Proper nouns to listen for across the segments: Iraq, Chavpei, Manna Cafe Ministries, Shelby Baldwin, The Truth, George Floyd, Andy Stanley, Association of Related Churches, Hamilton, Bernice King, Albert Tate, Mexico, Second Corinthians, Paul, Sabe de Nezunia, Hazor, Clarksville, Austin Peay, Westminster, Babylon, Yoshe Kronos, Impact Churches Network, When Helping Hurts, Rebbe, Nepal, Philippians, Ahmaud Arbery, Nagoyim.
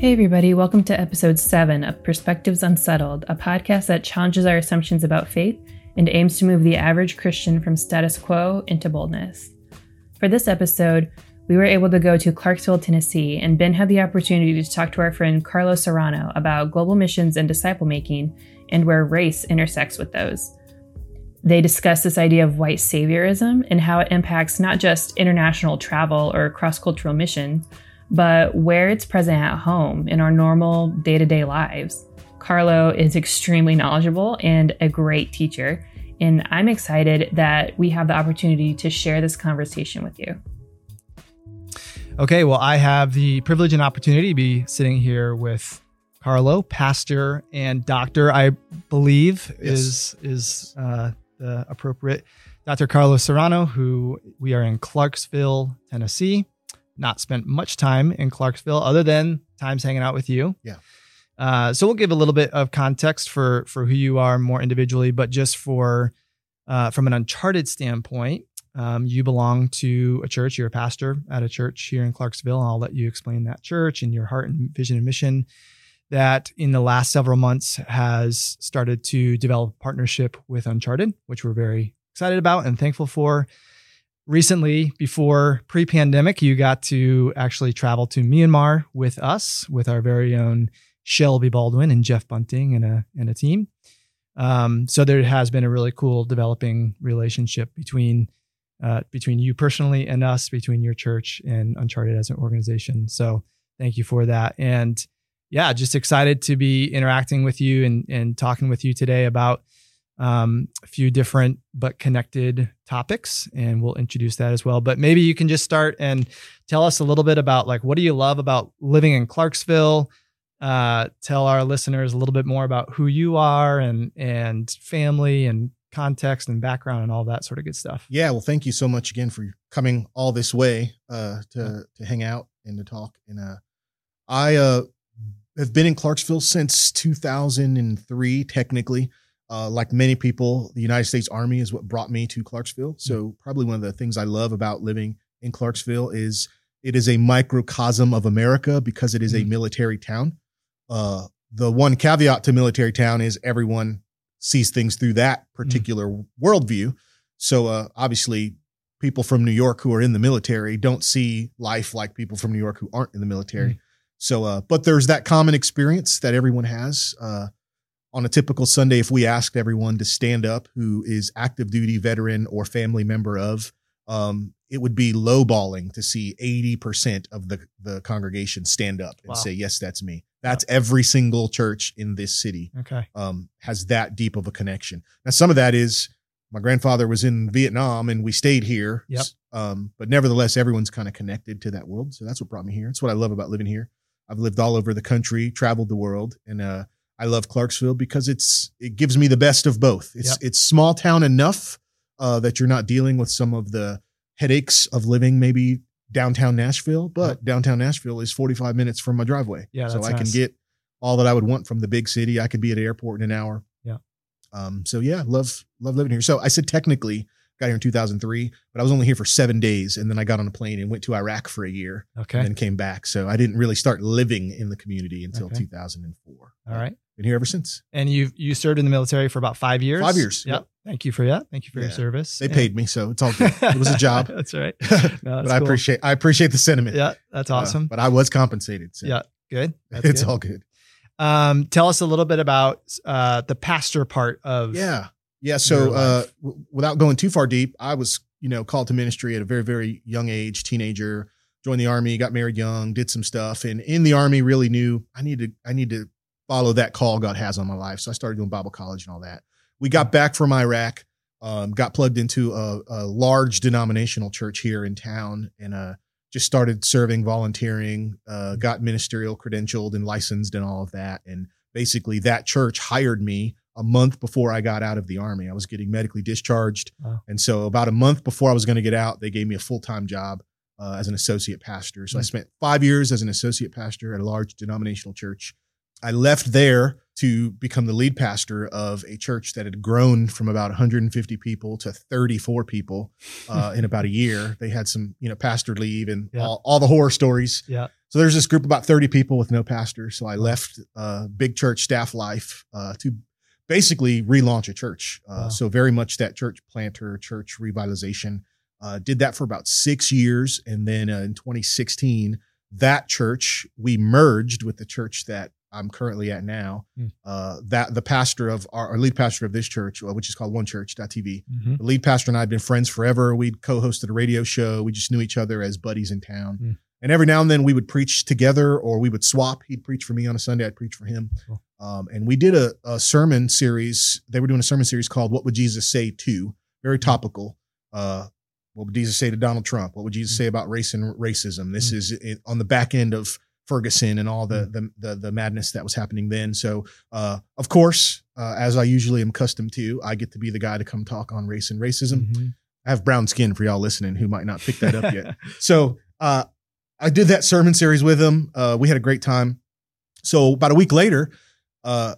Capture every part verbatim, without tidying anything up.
Hey everybody, welcome to episode seven of Perspectives Unsettled, a podcast that challenges our assumptions about faith and aims to move the average Christian from status quo into boldness. For this episode, we were able to go to Clarksville, Tennessee, and Ben had the opportunity to talk to our friend Carlos Serrano about global missions and disciple making and where race intersects with those. They discuss this idea of white saviorism and how it impacts not just international travel or cross-cultural missions, but where it's present at home in our normal day-to-day lives. Carlo is extremely knowledgeable and a great teacher, and I'm excited that we have the opportunity to share this conversation with you. Okay, well, I have the privilege and opportunity to be sitting here with Carlo, pastor and doctor, I believe yes. is is uh, the appropriate Doctor Carlos Serrano, who we are in Clarksville, Tennessee. Not spent much time in Clarksville other than times hanging out with you. Yeah. Uh, so we'll give a little bit of context for for who you are more individually, but just for uh, from an Uncharted standpoint, um, you belong to a church. You're a pastor at a church here in Clarksville. I'll let you explain that church and your heart and vision and mission that in the last several months has started to develop a partnership with Uncharted, which we're very excited about and thankful for. Recently, before pre-pandemic, you got to actually travel to Myanmar with us, with our very own Shelby Baldwin and Jeff Bunting and a and a team. Um, so there has been a really cool developing relationship between uh, between you personally and us, between your church and Uncharted as an organization. So thank you for that. And yeah, just excited to be interacting with you and and talking with you today about Um, a few different but connected topics, and we'll introduce that as well. But maybe you can just start and tell us a little bit about, like, what do you love about living in Clarksville? Uh, tell our listeners a little bit more about who you are and and family and context and background and all that sort of good stuff. Yeah, well, thank you so much again for coming all this way uh, to to hang out and to talk. And uh, I uh, have been in Clarksville since two thousand three, technically. Uh, like many people, the United States Army is what brought me to Clarksville. So probably one of the things I love about living in Clarksville is it is a microcosm of America because it is a military town. Uh, the one caveat to military town is everyone sees things through that particular mm. worldview. So uh, obviously people from New York who are in the military don't see life like people from New York who aren't in the military. Mm. So, uh, but there's that common experience that everyone has. Uh, On a typical Sunday, if we asked everyone to stand up who is active duty, veteran, or family member of, um, it would be lowballing to see eighty percent of the, the congregation stand up and wow. say, yes, that's me. That's wow. every single church in this city okay. um, has that deep of a connection. Now, some of that is my grandfather was in Vietnam and we stayed here, yep. um, but nevertheless, everyone's kind of connected to that world. So that's what brought me here. That's what I love about living here. I've lived all over the country, traveled the world, and uh, I love Clarksville because it's it gives me the best of both. It's yep. it's small town enough uh, that you're not dealing with some of the headaches of living maybe downtown Nashville, but yep. downtown Nashville is forty-five minutes from my driveway. Yeah, so I nice. can get all that I would want from the big city. I could be at an airport in an hour. Yeah. Um. So yeah, love love living here. So I said technically got here in two thousand three, but I was only here for seven days, and then I got on a plane and went to Iraq for a year. Okay. And then came back. So I didn't really start living in the community until okay. two thousand four. All right. Been here ever since. And you you served in the military for about five years. Five years. Yep. yep. Thank you for that. Thank you for yeah. your service. They yeah. paid me, so it's all good. It was a job. That's right. No, that's but I cool. appreciate I appreciate the sentiment. Yeah, that's awesome. Uh, but I was compensated. So. Yeah, good. That's it's good. all good. Um, tell us a little bit about uh, the pastor part of yeah yeah. So uh, w- without going too far deep, I was you know called to ministry at a very very young age, teenager. Joined the Army, got married young, did some stuff, and in the Army, really knew I need to I need to. follow that call God has on my life. So I started doing Bible college and all that. We got back from Iraq, um, got plugged into a, a large denominational church here in town, and uh, just started serving, volunteering, uh, got ministerial credentialed and licensed and all of that. And basically that church hired me a month before I got out of the Army. I was getting medically discharged. Wow. And so about a month before I was going to get out, they gave me a full-time job uh, as an associate pastor. So mm-hmm. I spent five years as an associate pastor at a large denominational church. I left there to become the lead pastor of a church that had grown from about one hundred fifty people to thirty-four people uh, in about a year. They had some, you know, pastor leave and yeah. all, all the horror stories. Yeah. So there's this group, about thirty people with no pastor. So I left uh, big church staff life uh, to basically relaunch a church. Uh, wow. So very much that church planter, church revitalization. Uh, did that for about six years. And then uh, in twenty sixteen, that church, we merged with the church that I'm currently at now. Mm. Uh, that the pastor of our, our lead pastor of this church, which is called one church dot t v, mm-hmm. the lead pastor and I had been friends forever. We'd co-hosted a radio show. We just knew each other as buddies in town. Mm. And every now and then we would preach together, or we would swap. He'd preach for me on a Sunday. I'd preach for him. Cool. Um, and we did a, a sermon series. They were doing a sermon series called What Would Jesus Say To? Very topical. Uh, What would Jesus say to Donald Trump? What would Jesus say about race and racism? This is it, on the back end of Ferguson and all the the the, the madness that was happening then. So, uh, of course, uh, as I usually am accustomed to, I get to be the guy to come talk on race and racism. Mm-hmm. I have brown skin for y'all listening who might not pick that up yet. So uh, I did that sermon series with him. Uh, we had a great time. So about a week later, uh,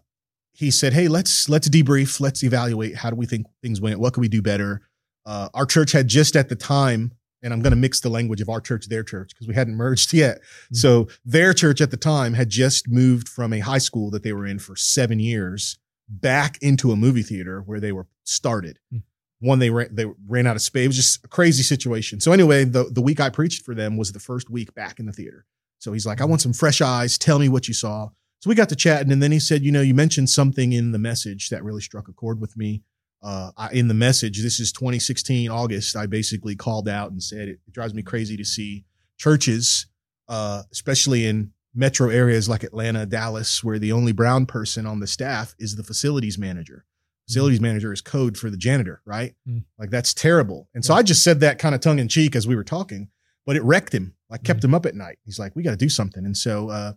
he said, hey, let's let's debrief. Let's evaluate. How do we think things went? What can we do better? Uh, our church had just at the time, and I'm going to mix the language of our church, their church, because we hadn't merged yet. Mm-hmm. So their church at the time had just moved from a high school that they were in for seven years back into a movie theater where they were started. Mm-hmm. One, they ran, they ran out of space. It was just a crazy situation. So anyway, the, the week I preached for them was the first week back in the theater. So he's like, I want some fresh eyes. Tell me what you saw. So we got to chatting. And then he said, you know, you mentioned something in the message that really struck a chord with me. Uh, I, in the message, this is twenty sixteen, August, I basically called out and said, it, it drives me crazy to see churches, uh, especially in metro areas like Atlanta, Dallas, where the only brown person on the staff is the facilities manager. Facilities mm-hmm. manager is code for the janitor, right? Mm-hmm. Like that's terrible. And so yeah. I just said that kind of tongue in cheek as we were talking, but it wrecked him, like mm-hmm. kept him up at night. He's like, we got to do something. And so, uh,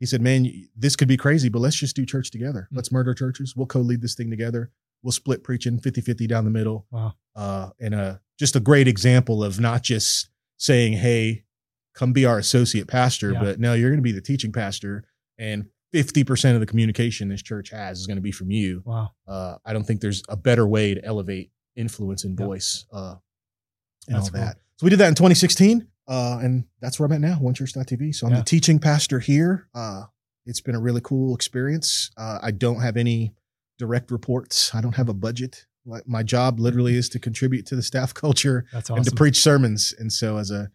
he said, man, this could be crazy, but let's just do church together. Mm-hmm. Let's murder churches. We'll co-lead this thing together. We'll split preaching fifty-fifty down the middle. Wow. Uh, and uh, just a great example of not just saying, hey, come be our associate pastor, yeah. but no, you're going to be the teaching pastor, and fifty percent of the communication this church has is going to be from you. Wow. Uh, I don't think there's a better way to elevate influence and voice yep. uh, and that's all cool. that. So we did that in twenty sixteen, uh, and that's where I'm at now, one church dot t v. So I'm yeah. the teaching pastor here. Uh, it's been a really cool experience. Uh, I don't have any direct reports. I don't have a budget. My job literally is to contribute to the staff culture that's awesome. And to preach sermons. And so as a,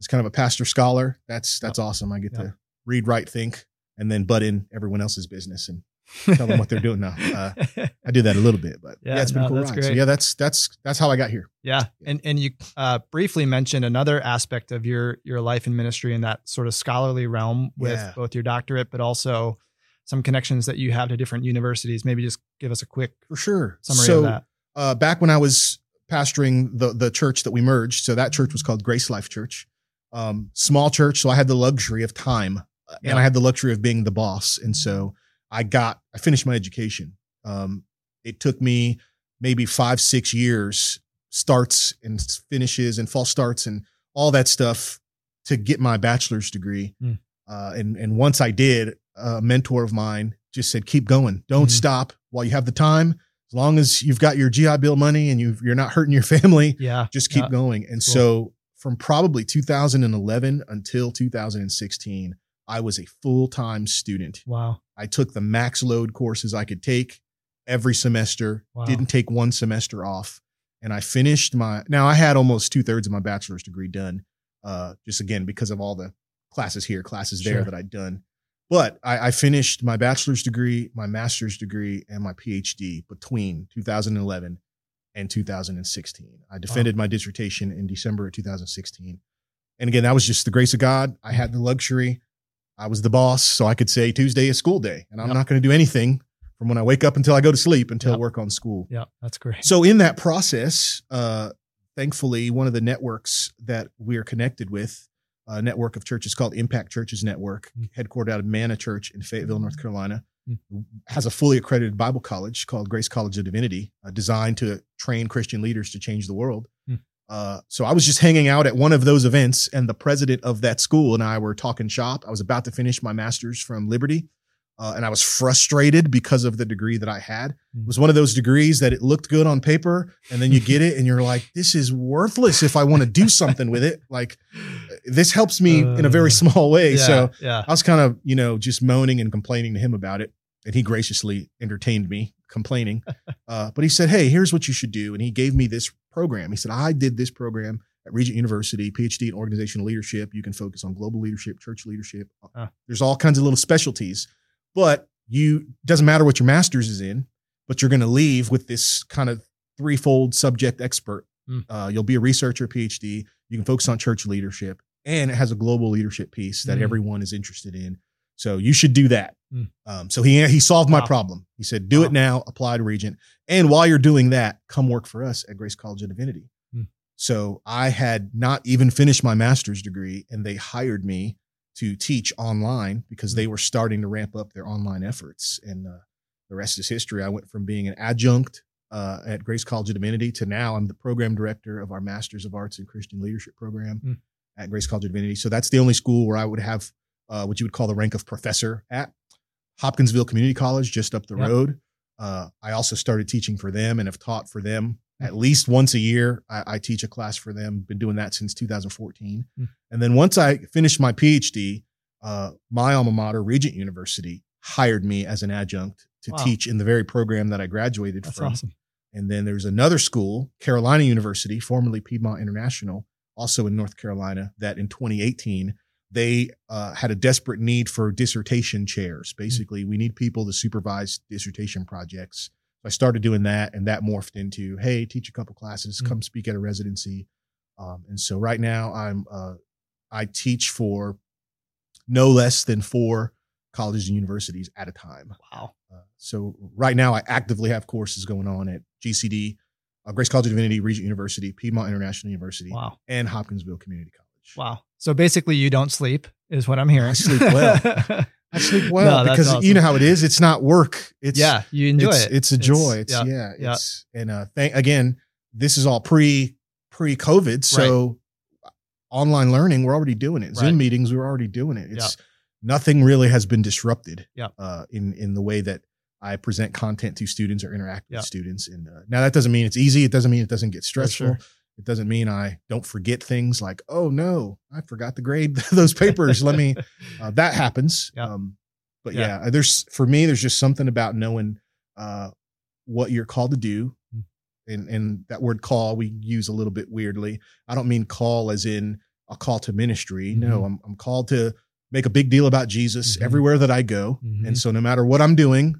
as kind of a pastor scholar, that's, that's yep. awesome. I get yep. to read, write, think, and then butt in everyone else's business and tell them what they're doing now. Uh, I do that a little bit, but yeah, yeah it's been no, a cool ride. So yeah, that's, that's, that's how I got here. Yeah. yeah. And, and you uh, briefly mentioned another aspect of your, your life and ministry in that sort of scholarly realm with yeah. both your doctorate, but also some connections that you have to different universities. Maybe just give us a quick for sure. summary so, of that. Uh, back when I was pastoring the the church that we merged, so that church was called Grace Life Church, um, small church. So I had the luxury of time yeah. and I had the luxury of being the boss. And so I got, I finished my education. Um, it took me maybe five, six years, starts and finishes and false starts and all that stuff to get my bachelor's degree. Mm. Uh, and, and once I did, a mentor of mine just said, keep going. Don't mm-hmm. stop while you have the time. As long as you've got your G I Bill money and you've, you're not hurting your family, yeah, just keep yeah. going. And cool. so from probably two thousand eleven until two thousand sixteen, I was a full-time student. Wow. I took the max load courses I could take every semester, wow. didn't take one semester off. And I finished my, now I had almost two thirds of my bachelor's degree done. Uh, just again, because of all the classes here, classes there sure. that I'd done. But I, I finished my bachelor's degree, my master's degree, and my PhD between two thousand eleven and two thousand sixteen. I defended wow. my dissertation in December of two thousand sixteen. And again, that was just the grace of God. I had the luxury. I was the boss, so I could say Tuesday is school day, and I'm yep. not going to do anything from when I wake up until I go to sleep until yep. work on school. Yeah, that's great. So in that process, uh, thankfully, one of the networks that we are connected with, a network of churches called Impact Churches Network, mm. headquartered out of Manna Church in Fayetteville, North Carolina, mm. has a fully accredited Bible college called Grace College of Divinity, uh, designed to train Christian leaders to change the world. Mm. Uh, so I was just hanging out at one of those events, and the president of that school and I were talking shop. I was about to finish my master's from Liberty. Uh, and I was frustrated because of the degree that I had. It was one of those degrees that it looked good on paper, and then you get it and you're like, this is worthless if I want to do something with it. Like, this helps me uh, in a very small way. Yeah, so yeah. I was kind of, you know, just moaning and complaining to him about it. And he graciously entertained me complaining. Uh, but he said, hey, here's what you should do. And he gave me this program. He said, I did this program at Regent University, P H D in organizational leadership. You can focus on global leadership, church leadership. Uh. There's all kinds of little specialties. But you doesn't matter what your master's is in, but you're going to leave with this kind of threefold subject expert. Mm. Uh, you'll be a researcher, P H D. You can focus on church leadership, and it has a global leadership piece that mm. everyone is interested in. So you should do that. Mm. Um, so he he solved my wow. problem. He said, do wow. it now, apply to Regent. And while you're doing that, come work for us at Grace College of Divinity. Mm. So I had not even finished my master's degree, and they hired me to teach online because they were starting to ramp up their online efforts. And uh, the rest is history. I went from being an adjunct uh, at Grace College of Divinity to now I'm the program director of our Masters of Arts in Christian Leadership program mm. at Grace College of Divinity. So that's the only school where I would have uh, what you would call the rank of professor at. Hopkinsville Community College, just up the yep. road. Uh, I also started teaching for them and have taught for them at least once a year. I, I teach a class for them. Been doing that since two thousand fourteen. Mm. And then once I finished my P H D, uh, my alma mater, Regent University, hired me as an adjunct to wow. teach in the very program that I graduated That's from. Awesome. And then there's another school, Carolina University, formerly Piedmont International, also in North Carolina, that in twenty eighteen, they uh, had a desperate need for dissertation chairs. Basically, mm. we need people to supervise dissertation projects. I started doing that, and that morphed into, hey, teach a couple classes, mm. come speak at a residency. Um, and so right now I'm, uh, I teach for no less than four colleges and universities at a time. Wow. Uh, so right now I actively have courses going on at G C D, uh, Grace College of Divinity, Regent University, Piedmont International University, wow. and Hopkinsville Community College. Wow. So basically you don't sleep is what I'm hearing. I sleep well. I sleep well no, because awesome. You know how it is. It's not work. It's yeah, you enjoy it's, it. It's a joy. It's, it's yeah, yeah, yeah. It's, and uh, thank again, this is all pre pre COVID. So right. online learning, we're already doing it. Right. Zoom meetings, we're already doing it. It's yeah. nothing really has been disrupted. Yeah. Uh, in in the way that I present content to students or interact yeah. with students. And uh, now that doesn't mean it's easy. It doesn't mean it doesn't get stressful. Sure. It doesn't mean I don't forget things like, oh no, I forgot to grade those papers. Let me, uh, that happens. Yeah. Um, but yeah. yeah, there's, for me, there's just something about knowing, uh, what you're called to do. And, and that word call, we use a little bit weirdly. I don't mean call as in a call to ministry. Mm-hmm. No, I'm, I'm called to make a big deal about Jesus mm-hmm. everywhere that I go. Mm-hmm. And so no matter what I'm doing,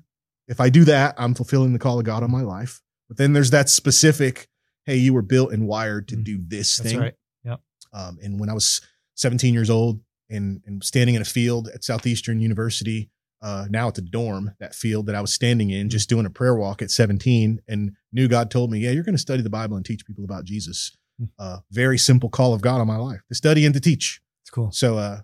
if I do that, I'm fulfilling the call of God on my life. But then there's that specific, hey, you were built and wired to do this That's thing. Right. Yep. Um, and when I was seventeen years old and, and standing in a field at Southeastern University, uh, now at the dorm, that field that I was standing in, just doing a prayer walk at seventeen, and knew God told me, yeah, you're going to study the Bible and teach people about Jesus. Uh, very simple call of God on my life, to study and to teach. It's cool. So uh,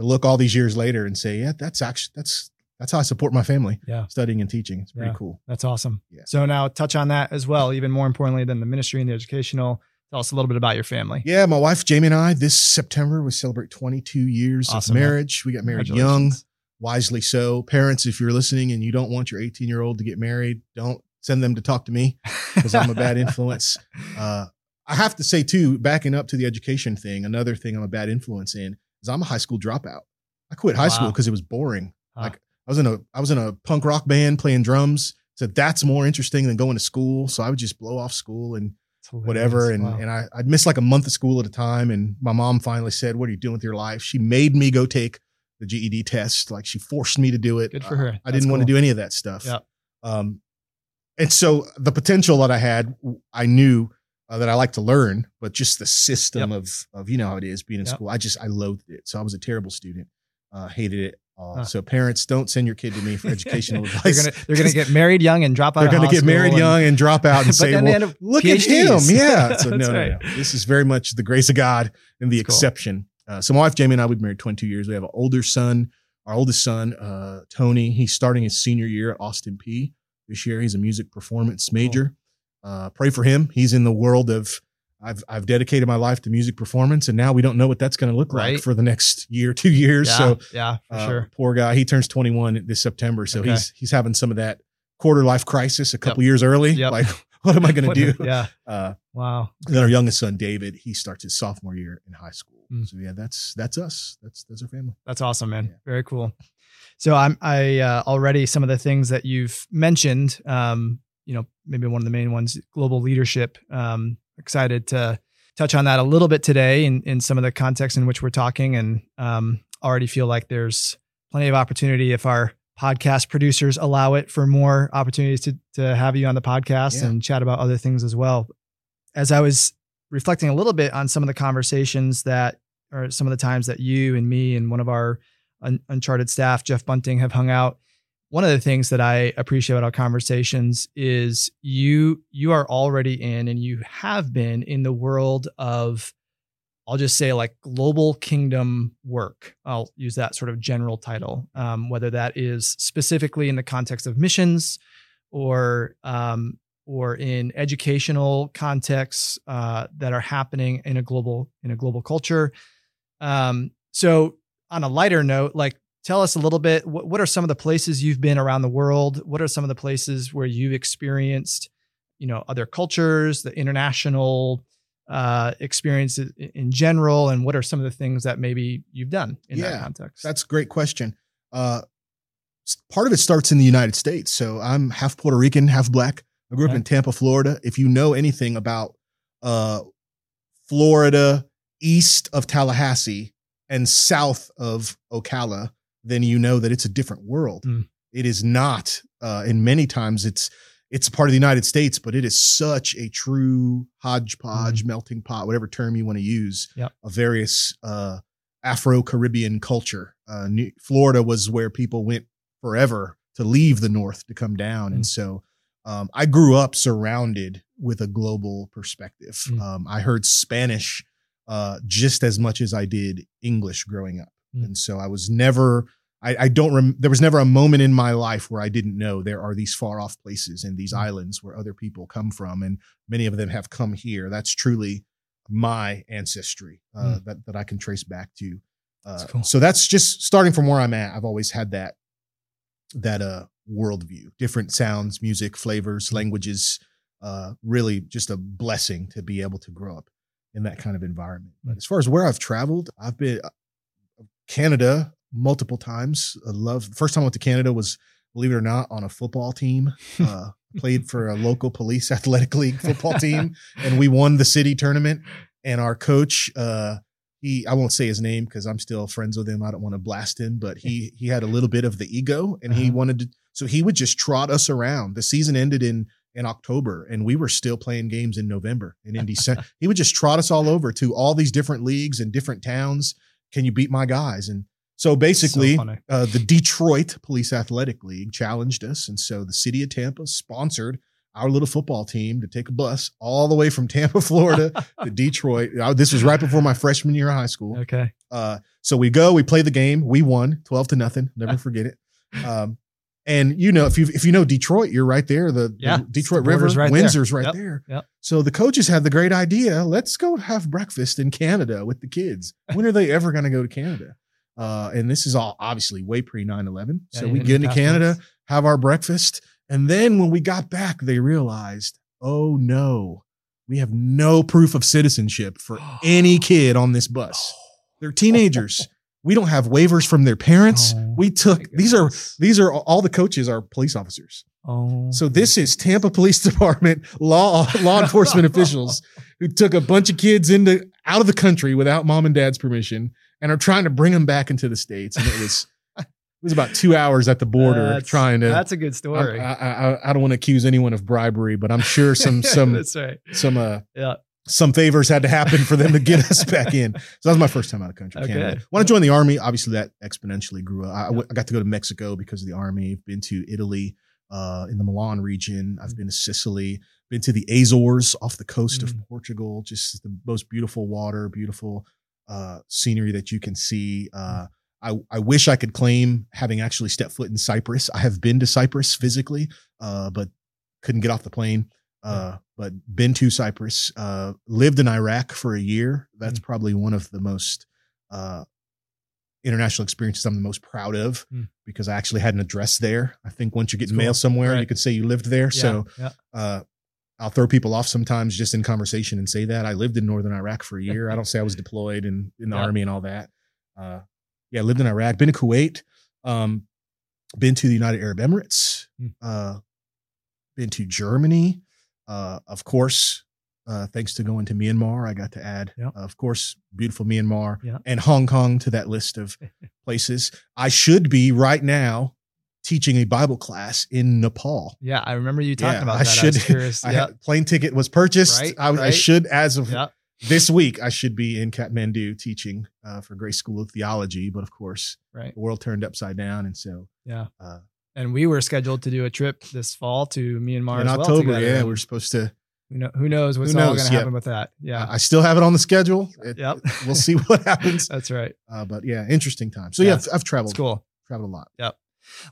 to look all these years later and say, yeah, that's actually, that's, That's how I support my family, yeah. studying and teaching. It's pretty yeah. cool. That's awesome. Yeah. So now touch on that as well, even more importantly than the ministry and the educational. Tell us a little bit about your family. Yeah, my wife, Jamie, and I, this September, we celebrate twenty-two years awesome, of marriage. Man. We got married young, wisely so. Parents, if you're listening and you don't want your eighteen-year-old to get married, don't send them to talk to me because I'm a bad influence. Uh, I have to say, too, backing up to the education thing, another thing I'm a bad influence in is I'm a high school dropout. I quit high wow. school because it was boring. Huh. Like, I was in a I was in a punk rock band playing drums. So that's more interesting than going to school. So I would just blow off school and whatever. And wow. and I, I'd miss like a month of school at a time. And my mom finally said, what are you doing with your life? She made me go take the G E D test. Like she forced me to do it. Good for her. Uh, I didn't cool. want to do any of that stuff. Yep. Um, and so the potential that I had, I knew uh, that I like to learn, but just the system yep. of, of, you know, how it is being in yep. school. I just, I loathed it. So I was a terrible student, uh, hated it. Uh, huh. So parents, don't send your kid to me for educational advice. They're gonna, they're gonna get married young and drop out. They're gonna get married and, young and drop out and say, "Well, look P H Ds. At him." Yeah. So no, right. no, no. This is very much the grace of God and the That's exception. Cool. Uh, so my wife Jamie and I, we've married twenty-two years. We have an older son. Our oldest son, uh, Tony, he's starting his senior year at Austin Peay this year. He's a music performance major. Cool. Uh, pray for him. He's in the world of I've I've dedicated my life to music performance, and now we don't know what that's going to look right. like for the next year, two years. Yeah, so yeah, for uh, sure. Poor guy. He turns twenty-one this September. So okay. he's, he's having some of that quarter life crisis a couple yep. years early. Yep. Like, what am I going to do? yeah. Uh, wow. Then our youngest son, David, he starts his sophomore year in high school. Mm. So yeah, that's, that's us. That's, that's our family. That's awesome, man. Yeah. Very cool. So I'm, I, uh, already some of the things that you've mentioned, um, you know, maybe one of the main ones, global leadership, um, excited to touch on that a little bit today in, in some of the context in which we're talking, and um, already feel like there's plenty of opportunity if our podcast producers allow it for more opportunities to to have you on the podcast yeah. and chat about other things as well. As I was reflecting a little bit on some of the conversations that, or some of the times that you and me and one of our un- Uncharted staff, Jeff Bunting, have hung out, one of the things that I appreciate about our conversations is you, you are already in, and you have been in the world of, I'll just say, like, global kingdom work. I'll use that sort of general title, um, whether that is specifically in the context of missions or, um, or in educational contexts uh, that are happening in a global, in a global culture. Um, so on a lighter note, like, tell us a little bit, what, what are some of the places you've been around the world? What are some of the places where you've experienced, you know, other cultures, the international uh, experiences in general? And what are some of the things that maybe you've done in yeah, that context? That's a great question. Uh, part of it starts in the United States. So I'm half Puerto Rican, half Black. I grew okay. up in Tampa, Florida. If you know anything about uh, Florida, east of Tallahassee and south of Ocala, then you know that it's a different world. Mm. It is not, uh, and many times it's it's part of the United States, but it is such a true hodgepodge, mm. melting pot, whatever term you want to use, yep. of various uh, Afro-Caribbean culture. Uh, New- Florida was where people went forever to leave the North to come down. Mm. And so um, I grew up surrounded with a global perspective. Mm. Um, I heard Spanish uh, just as much as I did English growing up. And so I was never, I, I don't, rem, there was never a moment in my life where I didn't know there are these far off places and these islands where other people come from. And many of them have come here. That's truly my ancestry uh, mm. that, that I can trace back to. Uh, that's cool. So that's just starting from where I'm at. I've always had that, that uh, worldview, different sounds, music, flavors, languages, uh, really just a blessing to be able to grow up in that kind of environment. But as far as where I've traveled, I've been, Canada multiple times. I love first time I went to Canada was, believe it or not, on a football team. Uh, played for a local police athletic league football team, and we won the city tournament. And our coach, uh, he I won't say his name because I'm still friends with him. I don't want to blast him, but he he had a little bit of the ego, and uh-huh. he wanted to. So he would just trot us around. The season ended in in October, and we were still playing games in November and in December. He would just trot us all over to all these different leagues and different towns. Can you beat my guys? And so basically so uh, the Detroit Police Athletic League challenged us. And so the city of Tampa sponsored our little football team to take a bus all the way from Tampa, Florida to Detroit. This was right before my freshman year of high school. Okay. Uh, so we go, we play the game. We won twelve to nothing. Never forget it. Um, and you know, if you, if you know Detroit, you're right there. The, yeah, the Detroit the River, right Windsor's there. right yep, there. Yep. So the coaches had the great idea. Let's go have breakfast in Canada with the kids. When are they ever going to go to Canada? Uh, and this is all obviously way pre nine eleven. Yeah, so we get into Canada, place. have our breakfast. And then when we got back, they realized, oh no, we have no proof of citizenship for any kid on this bus. They're teenagers. We don't have waivers from their parents. Oh, we took, these are, these are all the coaches are police officers. Oh, so this is Tampa Police Department law, law enforcement officials who took a bunch of kids into, out of the country without mom and dad's permission and are trying to bring them back into the States. And it was, it was about two hours at the border that's, trying to, that's a good story. I, I, I, I don't want to accuse anyone of bribery, but I'm sure some, some, that's right. some, uh, yeah. some favors had to happen for them to get us back in. So that was my first time out of country, okay. Canada. When I joined the Army, obviously that exponentially grew up. I, yeah. I got to go to Mexico because of the Army. I've been to Italy uh, in the Milan region. I've been to Sicily, been to the Azores off the coast mm. of Portugal, just the most beautiful water, beautiful uh, scenery that you can see. Uh, I, I wish I could claim having actually stepped foot in Cyprus. I have been to Cyprus physically, uh, but couldn't get off the plane. uh, but been to Cyprus, uh, lived in Iraq for a year. That's mm. probably one of the most uh, international experiences I'm the most proud of mm. because I actually had an address there. I think once you get That's mail cool. somewhere, right. you could say you lived there. Yeah. So yeah. Uh, I'll throw people off sometimes just in conversation and say that I lived in northern Iraq for a year. I don't say I was deployed in, in the yeah. army and all that. Uh, yeah, lived in Iraq, been to Kuwait, um, been to the United Arab Emirates, uh, been to Germany. Uh, of course, uh, thanks to going to Myanmar, I got to add, yeah. uh, of course, beautiful Myanmar yeah. and Hong Kong to that list of places. I should be right now teaching a Bible class in Nepal. Yeah, I remember you talking yeah, about I that. Should, I was curious. I yep. had, plane ticket was purchased. Right, I, right. I should, as of yep. this week, I should be in Kathmandu teaching uh, for Grace School of Theology. But of course, right. the world turned upside down. And so, yeah. Uh, and we were scheduled to do a trip this fall to Myanmar in as well October. Together. Yeah, we we're supposed to. Who, know, who knows what's who knows, all going to yep. happen with that? Yeah, I still have it on the schedule. It, yep, we'll see what happens. That's right. Uh, but yeah, interesting time. So yeah, yeah I've, I've traveled. It's cool. Traveled a lot. Yep.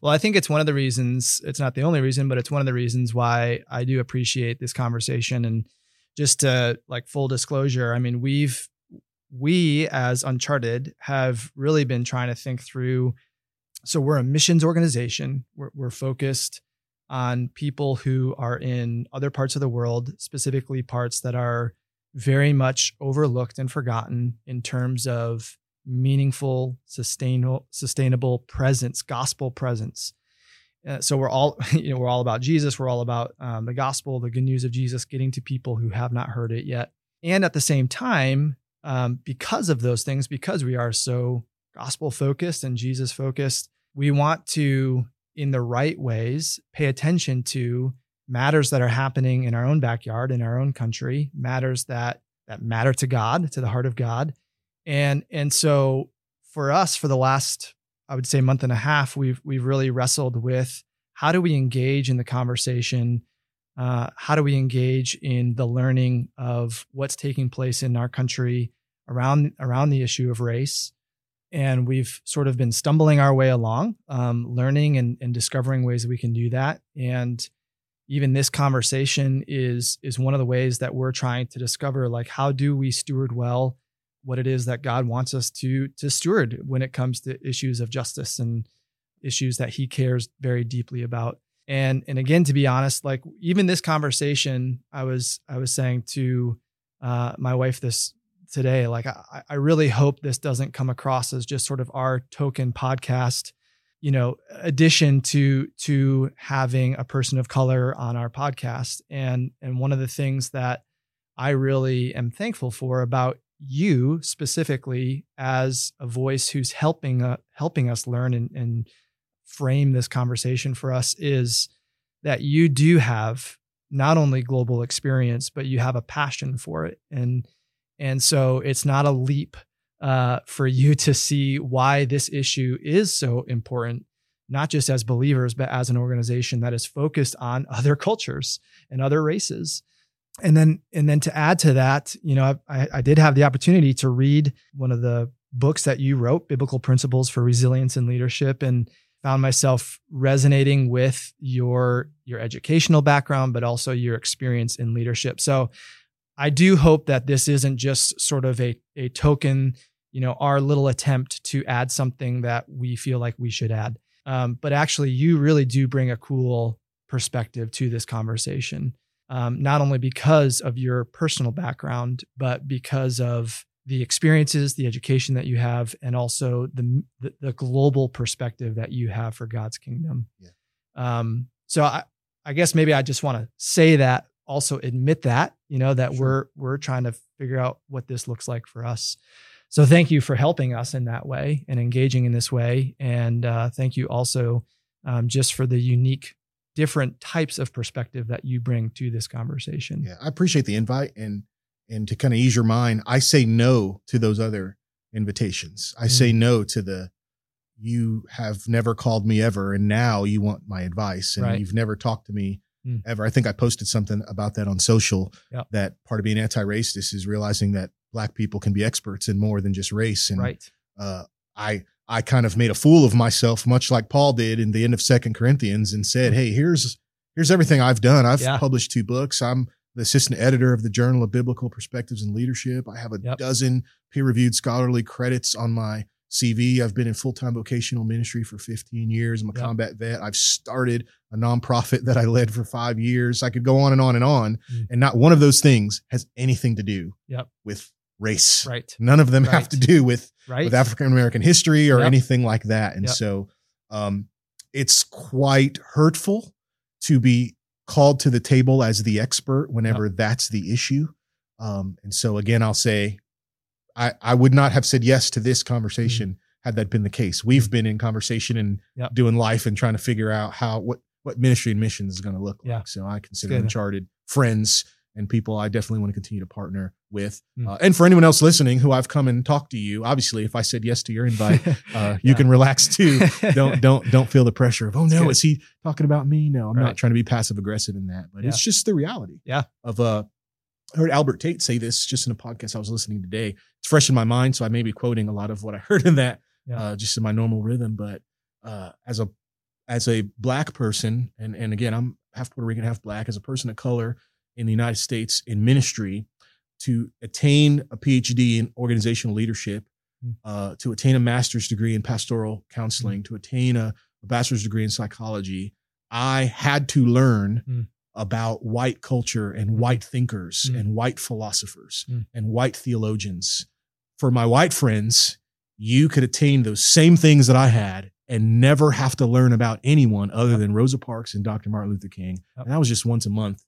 Well, I think it's one of the reasons, it's not the only reason, but it's one of the reasons why I do appreciate this conversation. And just to like full disclosure, I mean, we've, we as Uncharted have really been trying to think through. So we're a missions organization. We're, we're focused on people who are in other parts of the world, specifically parts that are very much overlooked and forgotten in terms of meaningful, sustainable, sustainable presence, gospel presence. Uh, so we're all, you know, we're all about Jesus. We're all about um, the gospel, the good news of Jesus, getting to people who have not heard it yet. And at the same time, um, because of those things, because we are so gospel focused and Jesus focused, we want to, in the right ways, pay attention to matters that are happening in our own backyard, in our own country, matters that, that matter to God, to the heart of God. And, and so for us, for the last, I would say month and a half, we've, we've really wrestled with how do we engage in the conversation? Uh, how do we engage in the learning of what's taking place in our country around, around the issue of race? And we've sort of been stumbling our way along, um, learning and, and discovering ways that we can do that. And even this conversation is, is one of the ways that we're trying to discover, like, how do we steward well what it is that God wants us to, to steward when it comes to issues of justice and issues that he cares very deeply about. And, and again, to be honest, like even this conversation, I was, I was saying to uh, my wife this today, like, I, I really hope this doesn't come across as just sort of our token podcast, you know, addition to, to having a person of color on our podcast. And, and one of the things that I really am thankful for about you specifically as a voice who's helping uh, helping us learn and, and frame this conversation for us is that you do have not only global experience, but you have a passion for it. And and so it's not a leap uh, for you to see why this issue is so important, not just as believers, but as an organization that is focused on other cultures and other races. And then, and then to add to that, you know, I, I did have the opportunity to read one of the books that you wrote, Biblical Principles for Resilience and Leadership, and found myself resonating with your, your educational background, but also your experience in leadership. So I do hope that this isn't just sort of a, a token, you know, our little attempt to add something that we feel like we should add. Um, but actually you really do bring a cool perspective to this conversation. Um, not only because of your personal background, but because of the experiences, the education that you have, and also the the, the global perspective that you have for God's kingdom. Yeah. Um, so I, I guess maybe I just want to say that, also admit that, you know, that sure. we're we're trying to figure out what this looks like for us. So thank you for helping us in that way and engaging in this way. And uh, thank you also um, just for the unique different types of perspective that you bring to this conversation. Yeah. I appreciate the invite, and, and to kind of ease your mind, I say no to those other invitations. I mm. say no to the, you have never called me ever, and now you want my advice, and right. you've never talked to me mm. ever. I think I posted something about that on social, yep. that part of being anti-racist is realizing that Black people can be experts in more than just race. And, right. uh, I, I kind of made a fool of myself, much like Paul did in the end of Second Corinthians, and said, hey, here's here's everything I've done. I've yeah. published two books. I'm the assistant editor of the Journal of Biblical Perspectives and Leadership. I have a yep. dozen peer-reviewed scholarly credits on my C V. I've been in full-time vocational ministry for fifteen years. I'm a yep. combat vet. I've started a nonprofit that I led for five years. I could go on and on and on. Mm. And not one of those things has anything to do yep. with race. Right. None of them right. have to do with, right. with African-American history or yep. anything like that. And yep. so um, it's quite hurtful to be called to the table as the expert whenever yep. that's the issue. Um, and so again, I'll say, I, I would not have said yes to this conversation mm-hmm. had that been the case. We've been in conversation and yep. doing life and trying to figure out how, what, what ministry and missions is going to look yeah. like. So I consider Good. Uncharted friends and people I definitely want to continue to partner with. Mm-hmm. Uh, and for anyone else listening who I've come and talked to you, obviously, if I said yes to your invite, uh, yeah. you can relax too. Don't, don't, don't feel the pressure of, oh no, is he talking about me? No, I'm right. not trying to be passive aggressive in that, but yeah. it's just the reality yeah. of, uh, I heard Albert Tate say this just in a podcast I was listening today. It's fresh in my mind, so I may be quoting a lot of what I heard in that, yeah. uh, just in my normal rhythm. But uh, as a as a black person, and, and again, I'm half Puerto Rican, half black, as a person of color in the United States in ministry, to attain a P H D in organizational leadership, uh, to attain a master's degree in pastoral counseling, mm-hmm. to attain a, a bachelor's degree in psychology, I had to learn mm. about white culture and white thinkers mm. and white philosophers mm. and white theologians. For my white friends, you could attain those same things that I had and never have to learn about anyone other yep. than Rosa Parks and Doctor Martin Luther King. Yep. And that was just once a month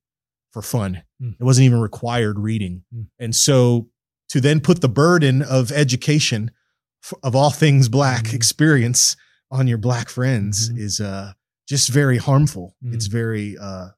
for fun. Mm. It wasn't even required reading. Mm. And so to then put the burden of education of all things black mm. experience on your black friends mm. is uh, just very harmful. Mm. It's very, uh,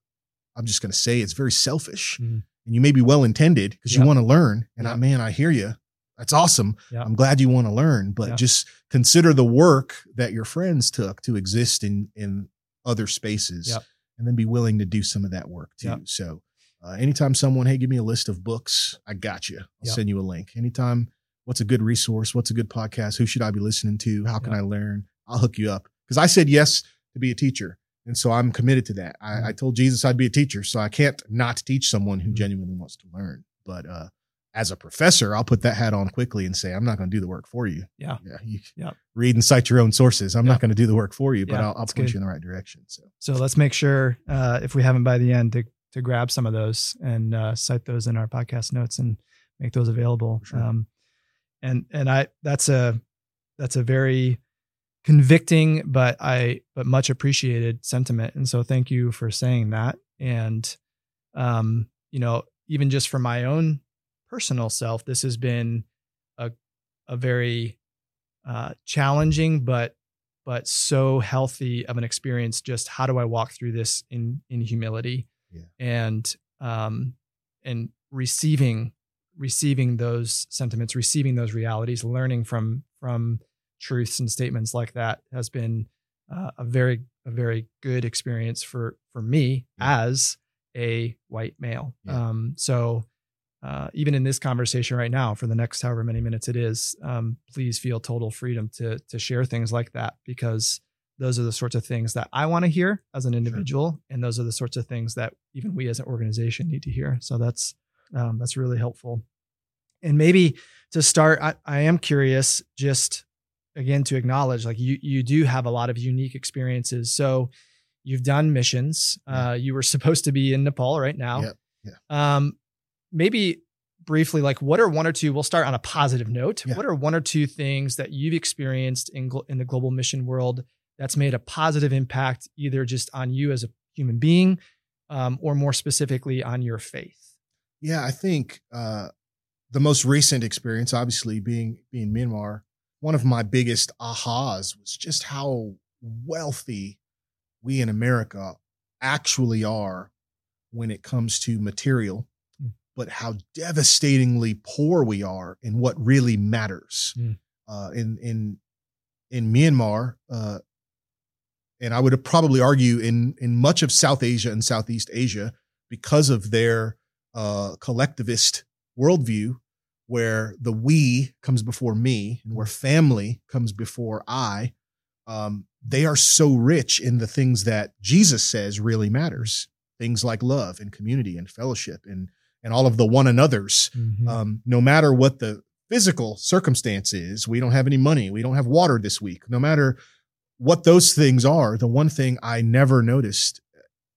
I'm just going to say it's very selfish mm. and you may be well-intended because yep. you want to learn. And yep. I, man, I hear you. That's awesome. Yep. I'm glad you want to learn, but yep. just consider the work that your friends took to exist in, in other spaces yep. and then be willing to do some of that work too. Yep. So uh, anytime someone, hey, give me a list of books. I got you. I'll yep. send you a link. Anytime. What's a good resource? What's a good podcast? Who should I be listening to? How can yep. I learn? I'll hook you up. Cause I said yes to be a teacher. And so I'm committed to that. I, mm-hmm. I told Jesus I'd be a teacher, so I can't not teach someone who mm-hmm. genuinely wants to learn. But uh, as a professor, I'll put that hat on quickly and say, I'm not going to do the work for you. Yeah. yeah, you yeah. Read and cite your own sources. I'm yeah. not going to do the work for you, but yeah, I'll, I'll point good. You in the right direction. So so let's make sure, uh, if we haven't by the end, to, to grab some of those and uh, cite those in our podcast notes and make those available. Sure. Um, and and I that's a that's a very... convicting, but I, but much appreciated sentiment. And so thank you for saying that. And, um, you know, even just for my own personal self, this has been a, a very, uh, challenging, but, but so healthy of an experience. Just how do I walk through this in, in humility yeah. and, um, and receiving, receiving those sentiments, receiving those realities, learning from, from, truths and statements like that has been uh, a very, a very good experience for, for me yeah. as a white male. Yeah. Um, so uh, even in this conversation right now, for the next however many minutes it is, um, please feel total freedom to, to share things like that, because those are the sorts of things that I want to hear as an individual. Sure. And those are the sorts of things that even we as an organization need to hear. So that's, um, that's really helpful. And maybe to start, I, I am curious just, again, to acknowledge, like you, you do have a lot of unique experiences. So you've done missions. Uh, you were supposed to be in Nepal right now. Yep, yep. Um, maybe briefly, like what are one or two, we'll start on a positive note. Yep. What are one or two things that you've experienced in, in the global mission world that's made a positive impact, either just on you as a human being, um, or more specifically on your faith? Yeah, I think uh, the most recent experience, obviously being, being Myanmar, one of my biggest ahas was just how wealthy we in America actually are when it comes to material, mm. but how devastatingly poor we are in what really matters. Mm. Uh, in in in Myanmar, uh, and I would probably argue in in much of South Asia and Southeast Asia, because of their uh, collectivist worldview, where the we comes before me and where family comes before I, um, they are so rich in the things that Jesus says really matters. Things like love and community and fellowship and and all of the one another's. Mm-hmm. Um, no matter what the physical circumstance is, we don't have any money, we don't have water this week. No matter what those things are, the one thing I never noticed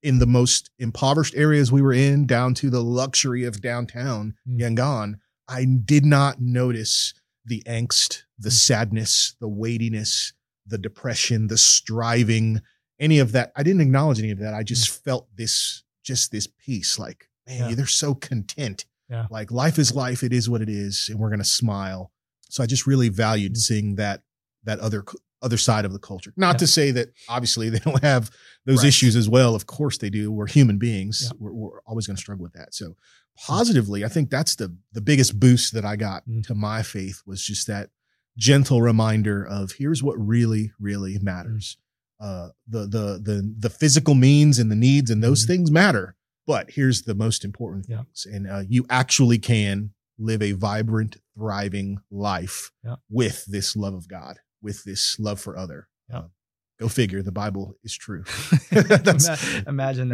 in the most impoverished areas we were in, down to the luxury of downtown mm-hmm. Yangon, I did not notice the angst, the mm-hmm. sadness, the weightiness, the depression, the striving, any of that. I didn't acknowledge any of that. I just mm-hmm. felt this, just this peace, like, man, yeah. they're so content. Yeah. Like, life is life. It is what it is. And we're going to smile. So I just really valued mm-hmm. seeing that, that other, other side of the culture. Not yeah. to say that obviously they don't have those right. issues as well. Of course they do. We're human beings. Yeah. We're, we're always going to struggle with that. So positively, I think that's the, the biggest boost that I got mm-hmm. to my faith, was just that gentle reminder of here's what really, really matters. Uh, the, the, the, the physical means and the needs and those mm-hmm. things matter, but here's the most important yeah. things. And uh, you actually can live a vibrant, thriving life yeah. with this love of God, with this love for other. Yeah. Um, go figure. The Bible is true. Imagine that. Yeah, imagine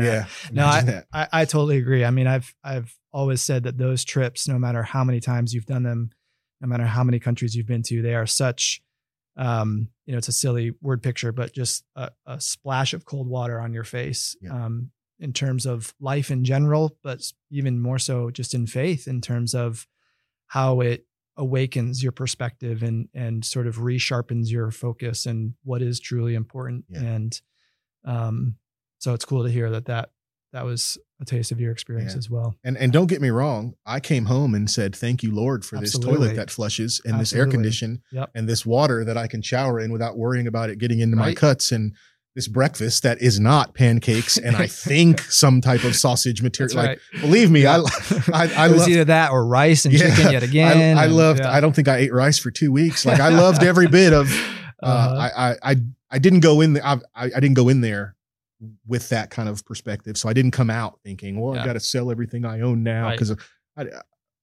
no, I, that. I, I totally agree. I mean, I've, I've always said that those trips, no matter how many times you've done them, no matter how many countries you've been to, they are such, um, you know, it's a silly word picture, but just a, a splash of cold water on your face, yeah. um, in terms of life in general, but even more so just in faith, in terms of how it awakens your perspective and, and sort of resharpens your focus and what is truly important. Yeah. And, um, so it's cool to hear that, that, that was a taste of your experience yeah. as well. And and don't get me wrong. I came home and said, thank you, Lord, for Absolutely. This toilet that flushes and Absolutely. This air condition yep. and this water that I can shower in without worrying about it getting into right. my cuts, and this breakfast that is not pancakes and I think some type of sausage material. Right. Like, believe me, yeah. I, I, I love either that or rice and yeah, chicken yet again. I, I loved, and, yeah. I don't think I ate rice for two weeks. Like, I loved every bit of, uh, uh-huh. I, I, I, I didn't go in there. I, I didn't go in there with that kind of perspective. So I didn't come out thinking, well, yeah. I've got to sell everything I own now. Right. Cause I,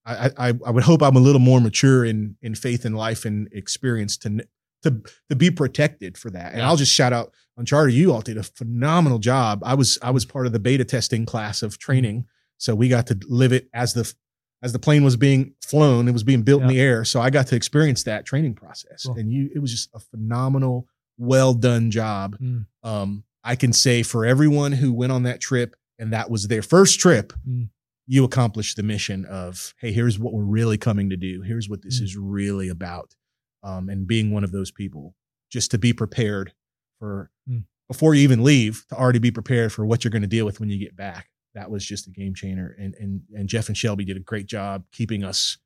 I, I, I would hope I'm a little more mature in, in faith and life and experience to, to, to be protected for that. And yeah. I'll just shout out Uncharted. You all did a phenomenal job. I was, I was part of the beta testing class of training. So we got to live it as the, as the plane was being flown, it was being built yeah. in the air. So I got to experience that training process cool. and you, it was just a phenomenal, well done job. Mm. Um, I can say for everyone who went on that trip and that was their first trip, mm. you accomplished the mission of, hey, here's what we're really coming to do. Here's what this mm. is really about. Um, and being one of those people, just to be prepared for mm. before you even leave, to already be prepared for what you're going to deal with when you get back. That was just a game changer. And, and, and Jeff and Shelby did a great job keeping us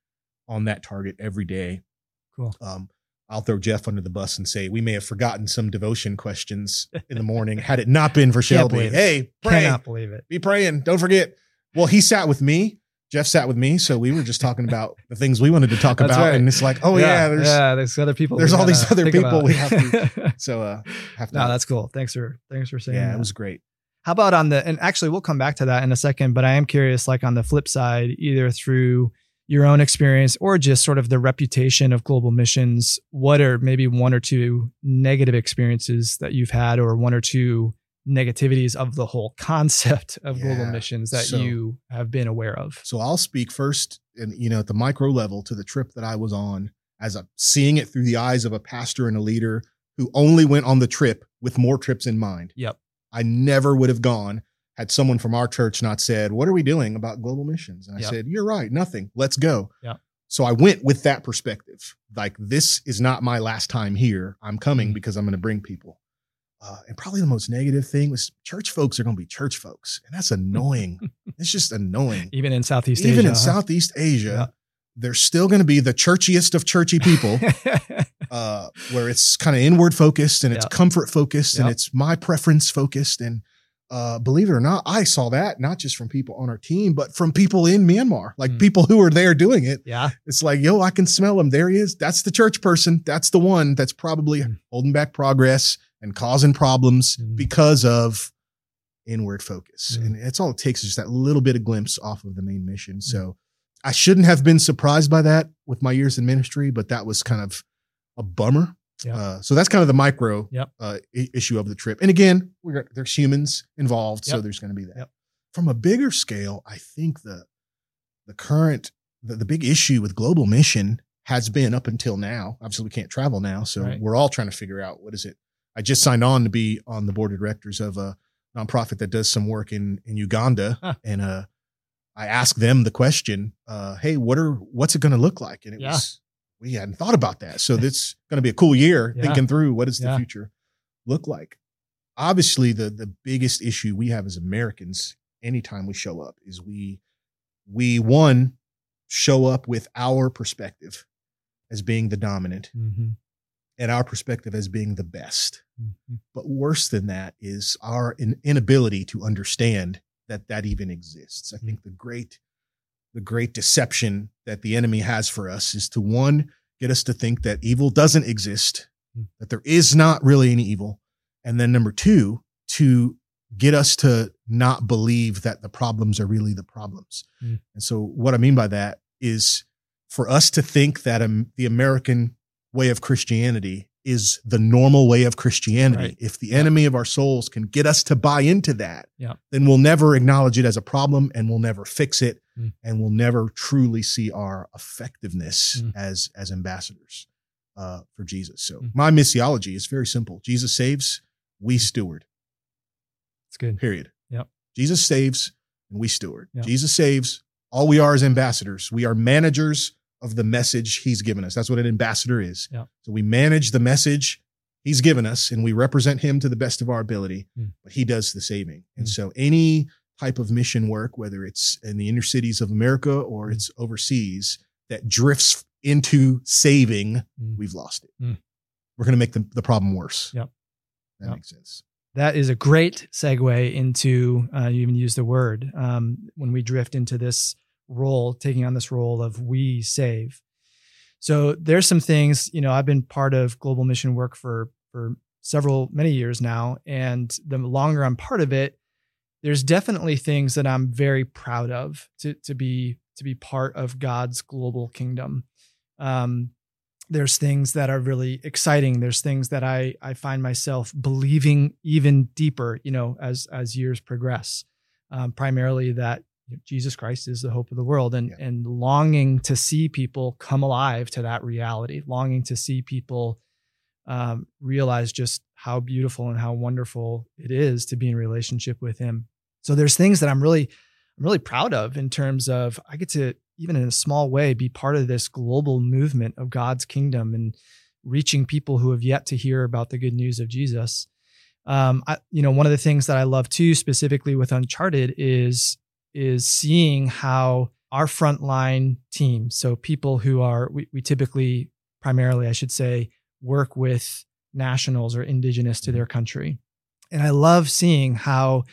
on that target every day. Cool. Um, I'll throw Jeff under the bus and say we may have forgotten some devotion questions in the morning had it not been for Shelby. Hey, pray. Cannot believe it. Be praying. Don't forget. Well, he sat with me. Jeff sat with me. So we were just talking about the things we wanted to talk about. Right. And it's like, oh yeah, yeah, there's, yeah there's other people. There's all these other people about. We have to. So uh, have to. No, that's cool. Thanks for, thanks for saying yeah, that. Yeah, it was great. How about on the, and actually we'll come back to that in a second, but I am curious, like on the flip side, either through your own experience or just sort of the reputation of global missions, what are maybe one or two negative experiences that you've had, or one or two negativities of the whole concept of yeah. global missions that so, you have been aware of? So I'll speak first and, you know, at the micro level to the trip that I was on, as a seeing it through the eyes of a pastor and a leader who only went on the trip with more trips in mind. Yep. I never would have gone had someone from our church not said, what are we doing about global missions? And I yep. said, you're right, nothing, let's go. Yep. So I went with that perspective. Like, this is not my last time here. I'm coming because I'm going to bring people. Uh, and probably the most negative thing was church folks are going to be church folks. And that's annoying. It's just annoying. Even in Southeast Even Asia. Even in huh? Southeast Asia, yep. they're still going to be the churchiest of churchy people. uh, where it's kind of inward focused and yep. it's comfort focused yep. and it's my preference focused. And Uh, believe it or not, I saw that not just from people on our team, but from people in Myanmar, like mm. people who are there doing it. Yeah. It's like, yo, I can smell him. There he is. That's the church person. That's the one that's probably mm. holding back progress and causing problems mm. because of inward focus. Mm. And that's all it takes, is just that little bit of glimpse off of the main mission. Mm. So I shouldn't have been surprised by that with my years in ministry, but that was kind of a bummer. Yep. Uh, so that's kind of the micro yep. uh, issue of the trip. And again, we're, there's humans involved, yep. so there's going to be that. Yep. From a bigger scale, I think the the current, the, the big issue with global mission has been up until now, obviously we can't travel now, so right. we're all trying to figure out what is it. I just signed on to be on the board of directors of a nonprofit that does some work in, in Uganda. Huh. And uh, I asked them the question, uh, hey, what are what's it going to look like? And it yeah. was, we hadn't thought about that. So this is going to be a cool year yeah. thinking through what does yeah. the future look like? Obviously, the the biggest issue we have as Americans anytime we show up is we, we one, show up with our perspective as being the dominant. Mm-hmm. And our perspective as being the best. Mm-hmm. But worse than that is our in- inability to understand that that even exists. I mm-hmm. think the great, the great deception that the enemy has for us is to, one, get us to think that evil doesn't exist, mm-hmm. that there is not really any evil. And then number two, to get us to not believe that the problems are really the problems. Mm-hmm. And so what I mean by that is for us to think that um, the American way of Christianity is the normal way of Christianity. Right. If the enemy yeah. of our souls can get us to buy into that, yeah. then we'll never acknowledge it as a problem and we'll never fix it. Mm. And we'll never truly see our effectiveness mm. as, as ambassadors uh, for Jesus. So mm. my missiology is very simple. Jesus saves, we steward. That's good. Period. Yep. Jesus saves and we steward. Yep. Jesus saves. All we are is ambassadors. We are managers of the message he's given us. That's what an ambassador is. Yeah. So we manage the message he's given us and we represent him to the best of our ability, mm. but he does the saving. Mm. And so any type of mission work, whether it's in the inner cities of America or mm. it's overseas, that drifts into saving, mm. we've lost it. Mm. We're going to make the, the problem worse. Yep. That yep. makes sense. That is a great segue into, uh, you even used the word, um, when we drift into this role, taking on this role of we save. So there's some things, you know, I've been part of global mission work for, for several, many years now. And the longer I'm part of it, there's definitely things that I'm very proud of to, to be, to be part of God's global kingdom. Um, there's things that are really exciting. There's things that I, I find myself believing even deeper, you know, as, as years progress, um, primarily that Jesus Christ is the hope of the world, and, yeah. and longing to see people come alive to that reality, longing to see people um, realize just how beautiful and how wonderful it is to be in relationship with him. So there's things that I'm really, I'm really proud of in terms of, I get to, even in a small way, be part of this global movement of God's kingdom and reaching people who have yet to hear about the good news of Jesus. Um, I, you know, one of the things that I love too, specifically with Uncharted, is is seeing how our frontline team, so people who are, we, we typically primarily, I should say, work with nationals or indigenous to their country. And I love seeing how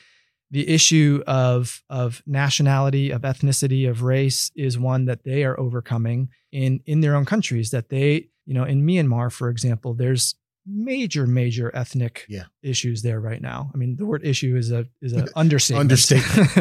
the issue of, of nationality, of ethnicity, of race is one that they are overcoming in, in their own countries, that they, you know, in Myanmar, for example, there's major, major ethnic yeah. issues there right now. I mean, the word issue is a is an understatement. understatement.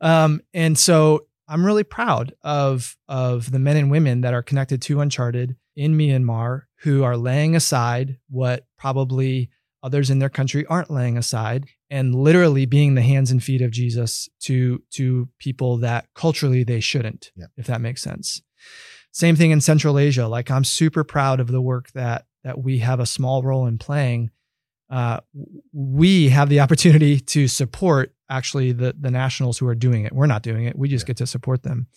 Yeah. um, and so I'm really proud of of the men and women that are connected to Uncharted in Myanmar who are laying aside what probably others in their country aren't laying aside and literally being the hands and feet of Jesus to to people that culturally they shouldn't, yeah. if that makes sense. Same thing in Central Asia. Like, I'm super proud of the work that that we have a small role in playing. Uh, we have the opportunity to support actually the the nationals who are doing it. We're not doing it. We just yeah. get to support them.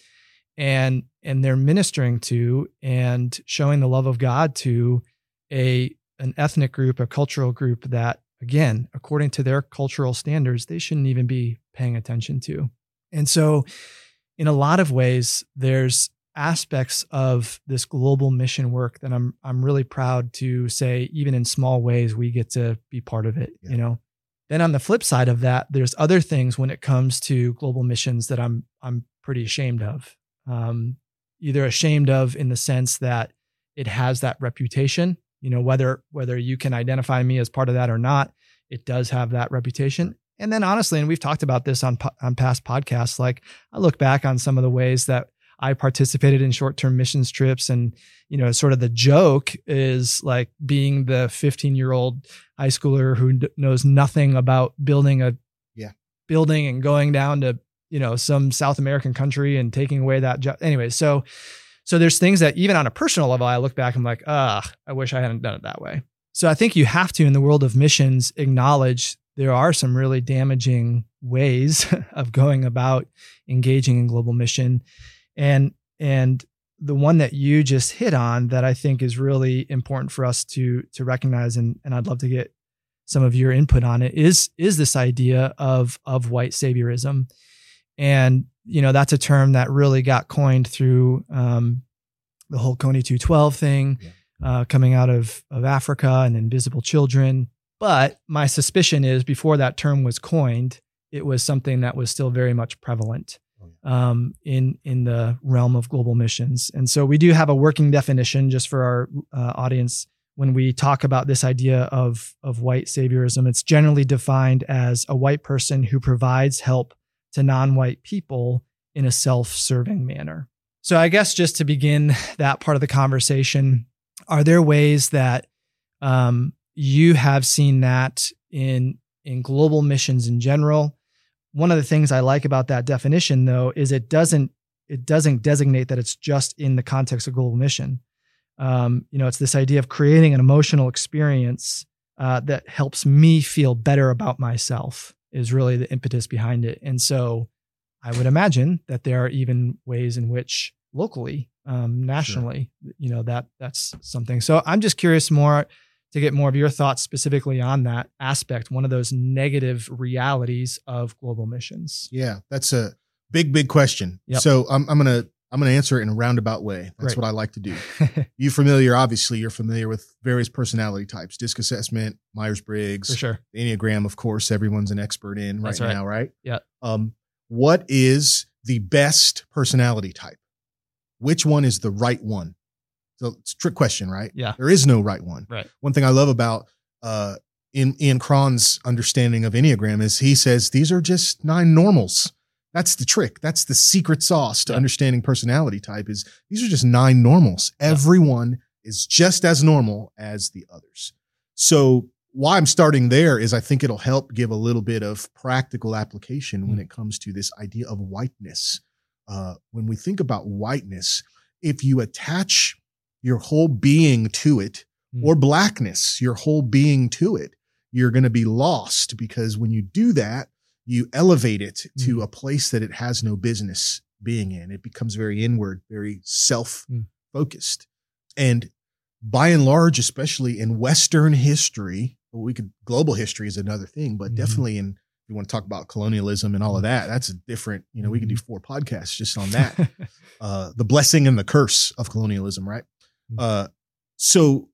And and they're ministering to and showing the love of God to a an ethnic group, a cultural group that, again, according to their cultural standards, they shouldn't even be paying attention to. And so in a lot of ways, there's aspects of this global mission work that I'm I'm really proud to say, even in small ways, we get to be part of it, yeah. you know. Then on the flip side of that, there's other things when it comes to global missions that I'm I'm pretty ashamed of. Um, either ashamed of in the sense that it has that reputation, you know, whether whether you can identify me as part of that or not, it does have that reputation. And then honestly, and we've talked about this on on past podcasts, like I look back on some of the ways that I participated in short-term missions trips, and, you know, sort of the joke is like being the fifteen-year-old high schooler who d- knows nothing about building a yeah. building and going down to, you know, some South American country and taking away that job. Anyway, so so there's things that even on a personal level, I look back, I'm like, ah, I wish I hadn't done it that way. So I think you have to, in the world of missions, acknowledge there are some really damaging ways of going about engaging in global mission. And and the one that you just hit on that I think is really important for us to to recognize, and, and I'd love to get some of your input on it, is is this idea of of white saviorism. And, you know, that's a term that really got coined through um, the whole Kony two twelve thing, yeah. uh, coming out of, of Africa and Invisible Children. But my suspicion is before that term was coined, it was something that was still very much prevalent um, in in the realm of global missions. And so we do have a working definition just for our uh, audience. When we talk about this idea of, of white saviorism, it's generally defined as a white person who provides help to non-white people in a self-serving manner. So I guess just to begin that part of the conversation, are there ways that um, you have seen that in in global missions in general? One of the things I like about that definition, though, is it doesn't it doesn't designate that it's just in the context of global mission. Um, you know, it's this idea of creating an emotional experience uh, that helps me feel better about myself is really the impetus behind it. And so I would imagine that there are even ways in which locally, um, nationally, sure. you know, that that's something. So I'm just curious more to get more of your thoughts specifically on that aspect, one of those negative realities of global missions. Yeah, that's a big, big question. Yep. So I'm, I'm going to I'm going to answer it in a roundabout way. That's right. What I like to do. You familiar, obviously, you're familiar with various personality types, disc assessment, Myers-Briggs, for sure. Enneagram, of course, everyone's an expert in right, right. now, right? Yeah. Um, what is the best personality type? Which one is the right one? So it's a trick question, right? Yeah. There is no right one. Right. One thing I love about uh, in Ian Cron's understanding of Enneagram is he says, these are just nine normals. That's the trick. That's the secret sauce to yeah. understanding personality type is these are just nine normals. Yeah. Everyone is just as normal as the others. So why I'm starting there is I think it'll help give a little bit of practical application mm. when it comes to this idea of whiteness. Uh, when we think about whiteness, if you attach your whole being to it mm. or blackness, your whole being to it, you're going to be lost because when you do that, you elevate it to mm. a place that it has no business being in. It becomes very inward, very self-focused. Mm. And by and large, especially in Western history, we could global history is another thing, but mm. definitely in, you want to talk about colonialism and all of that, that's a different, you know, we could do four podcasts just on that. uh, the blessing and the curse of colonialism, right? Mm. Uh, so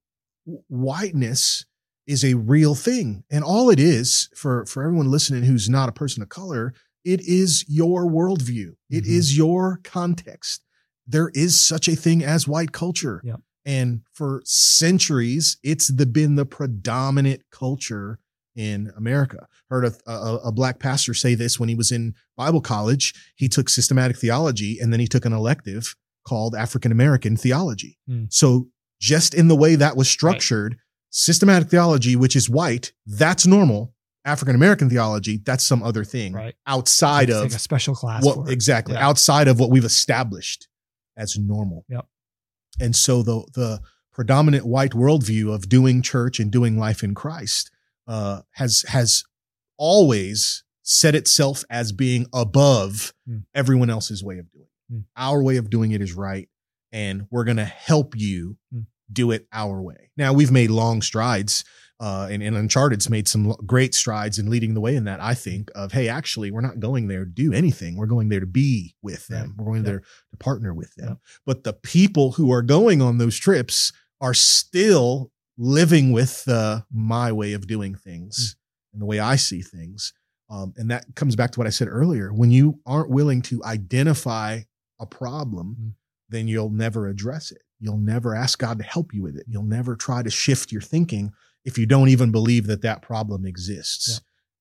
whiteness is a real thing. And all it is for, for everyone listening who's not a person of color, it is your worldview. It mm-hmm. is your context. There is such a thing as white culture. Yep. And for centuries, it's the, been the predominant culture in America. Heard a, a, a black pastor say this when he was in Bible college. He took systematic theology and then he took an elective called African-American theology. Mm. So just in the way that was structured, right. Systematic theology, which is white, that's normal. African-American theology, that's some other thing right. outside it's of like a special class. What, for it. Exactly. Yeah. Outside of what we've established as normal. Yep. And so the, the predominant white worldview of doing church and doing life in Christ uh, has, has always set itself as being above mm. everyone else's way of doing it. Mm. Our way of doing it is right. And we're going to help you mm. do it our way. Now we've made long strides, uh, and, and Uncharted's made some lo- great strides in leading the way in that. I think of, hey, actually, we're not going there to do anything. We're going there to be with them. Right. We're going yeah. there to partner with them. Yeah. But the people who are going on those trips are still living with the uh, my way of doing things mm. and the way I see things. Um, and that comes back to what I said earlier. When you aren't willing to identify a problem, mm. then you'll never address it. You'll never ask God to help you with it. You'll never try to shift your thinking if you don't even believe that that problem exists.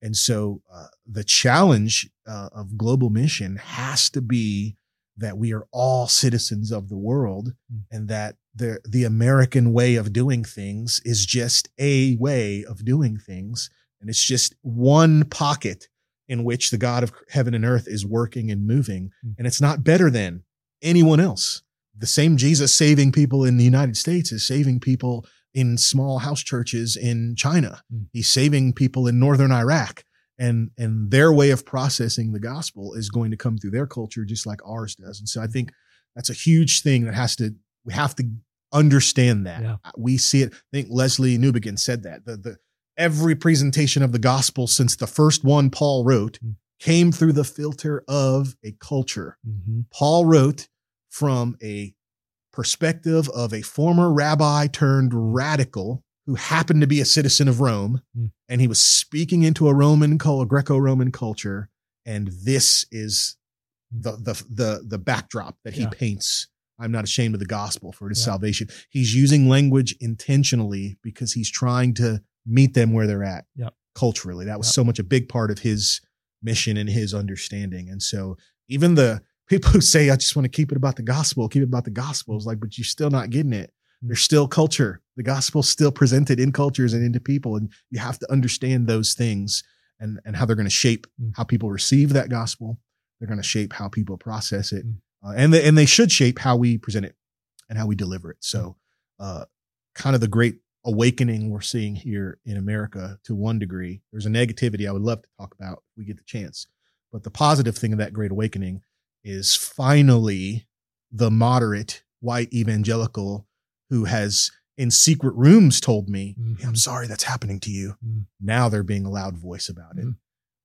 Yeah. And so uh, the challenge uh, of global mission has to be that we are all citizens of the world, and that the the American way of doing things is just a way of doing things. And it's just one pocket in which the God of heaven and earth is working and moving. And it's not better than anyone else. The same Jesus saving people in the United States is saving people in small house churches in China. He's saving people in northern Iraq. And and their way of processing the gospel is going to come through their culture just like ours does. And so I think that's a huge thing that has to, we have to understand that. Yeah. We see it. I think Leslie Newbegin said that. The, the every presentation of the gospel since the first one Paul wrote mm. came through the filter of a culture. Mm-hmm. Paul wrote from a perspective of a former rabbi turned radical who happened to be a citizen of Rome, and he was speaking into a Roman, a Greco-Roman culture, and this is the the the, the backdrop that he yeah. paints. I'm not ashamed of the gospel, for it is yeah. salvation. He's using language intentionally because he's trying to meet them where they're at yep. culturally. That was yep. so much a big part of his mission and his understanding. And so even the people who say, I just want to keep it about the gospel, keep it about the gospel, is like, but you're still not getting it. There's still culture. The gospel's still presented in cultures and into people. And you have to understand those things and, and how they're going to shape mm. how people receive that gospel. They're going to shape how people process it. Mm. Uh, and, they, and they should shape how we present it and how we deliver it. So uh, kind of the great awakening we're seeing here in America to one degree. There's a negativity I would love to talk about if we get the chance. But the positive thing of that great awakening is finally the moderate white evangelical who has in secret rooms told me, hey, I'm sorry that's happening to you. Mm. Now they're being a loud voice about it. Mm.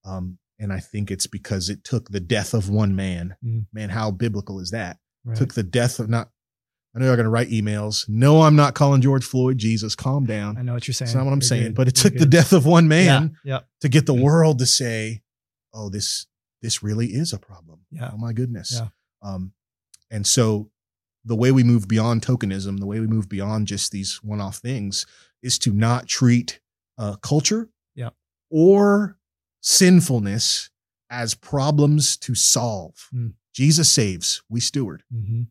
Um, and I think it's because it took the death of one man. Mm. Man, how biblical is that? Right. Took the death of not, I know you're going to write emails. No, I'm not calling George Floyd Jesus. Calm down. I know what you're saying. That's not what I'm you're saying. Good. But it you're took good. the death of one man yeah. Yeah. to get the world to say, oh, this this really is a problem. Yeah. Oh, my goodness. Yeah. Um, and so the way we move beyond tokenism, the way we move beyond just these one-off things is to not treat uh, culture yeah. or sinfulness as problems to solve. Mm. Jesus saves, we steward. Mm-hmm.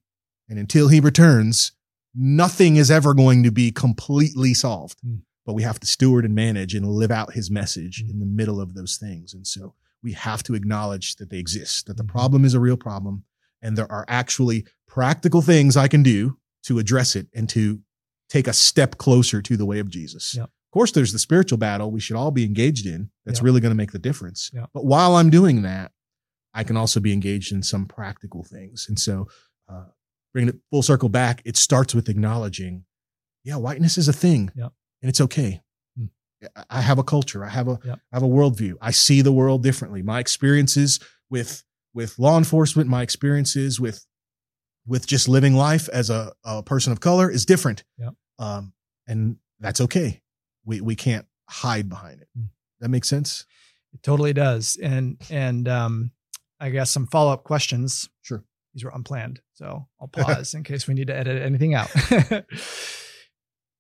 And until he returns, nothing is ever going to be completely solved, mm. but we have to steward and manage and live out his message mm. in the middle of those things. And so we have to acknowledge that they exist, that the problem is a real problem. And there are actually practical things I can do to address it and to take a step closer to the way of Jesus. Yep. Of course, there's the spiritual battle we should all be engaged in. That's yep. really going to make the difference. Yep. But while I'm doing that, I can also be engaged in some practical things. And so uh, bringing it full circle back, it starts with acknowledging, yeah, whiteness is a thing yep. and it's okay. Mm. I have a culture. I have a, yep. I have a worldview. I see the world differently. My experiences with with law enforcement, my experiences with with just living life as a, a person of color is different. Yep. Um, and that's okay. We we can't hide behind it. That makes sense? It totally does. And and um, I guess some follow-up questions. Sure. These were unplanned, so I'll pause in case we need to edit anything out.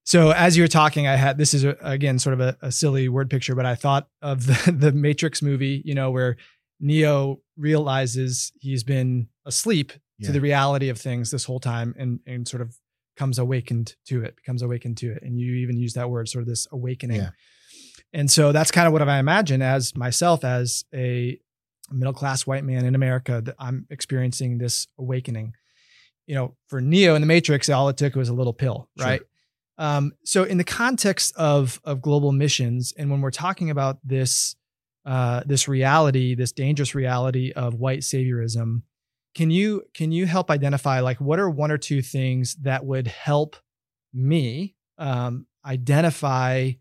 So as you were talking, I had, this is, a, again, sort of a, a silly word picture, but I thought of the, the Matrix movie, you know, where Neo realizes he's been asleep yeah. to the reality of things this whole time and, and sort of comes awakened to it, becomes awakened to it. And you even use that word, sort of this awakening. Yeah. And so that's kind of what I imagine as myself, as a middle-class white man in America, that I'm experiencing this awakening. You know, for Neo in the Matrix, all it took was a little pill, sure. right? Um, so in the context of, of global missions, and when we're talking about this, Uh, this reality, this dangerous reality of white saviorism, can you can you help identify, like, what are one or two things that would help me um, identify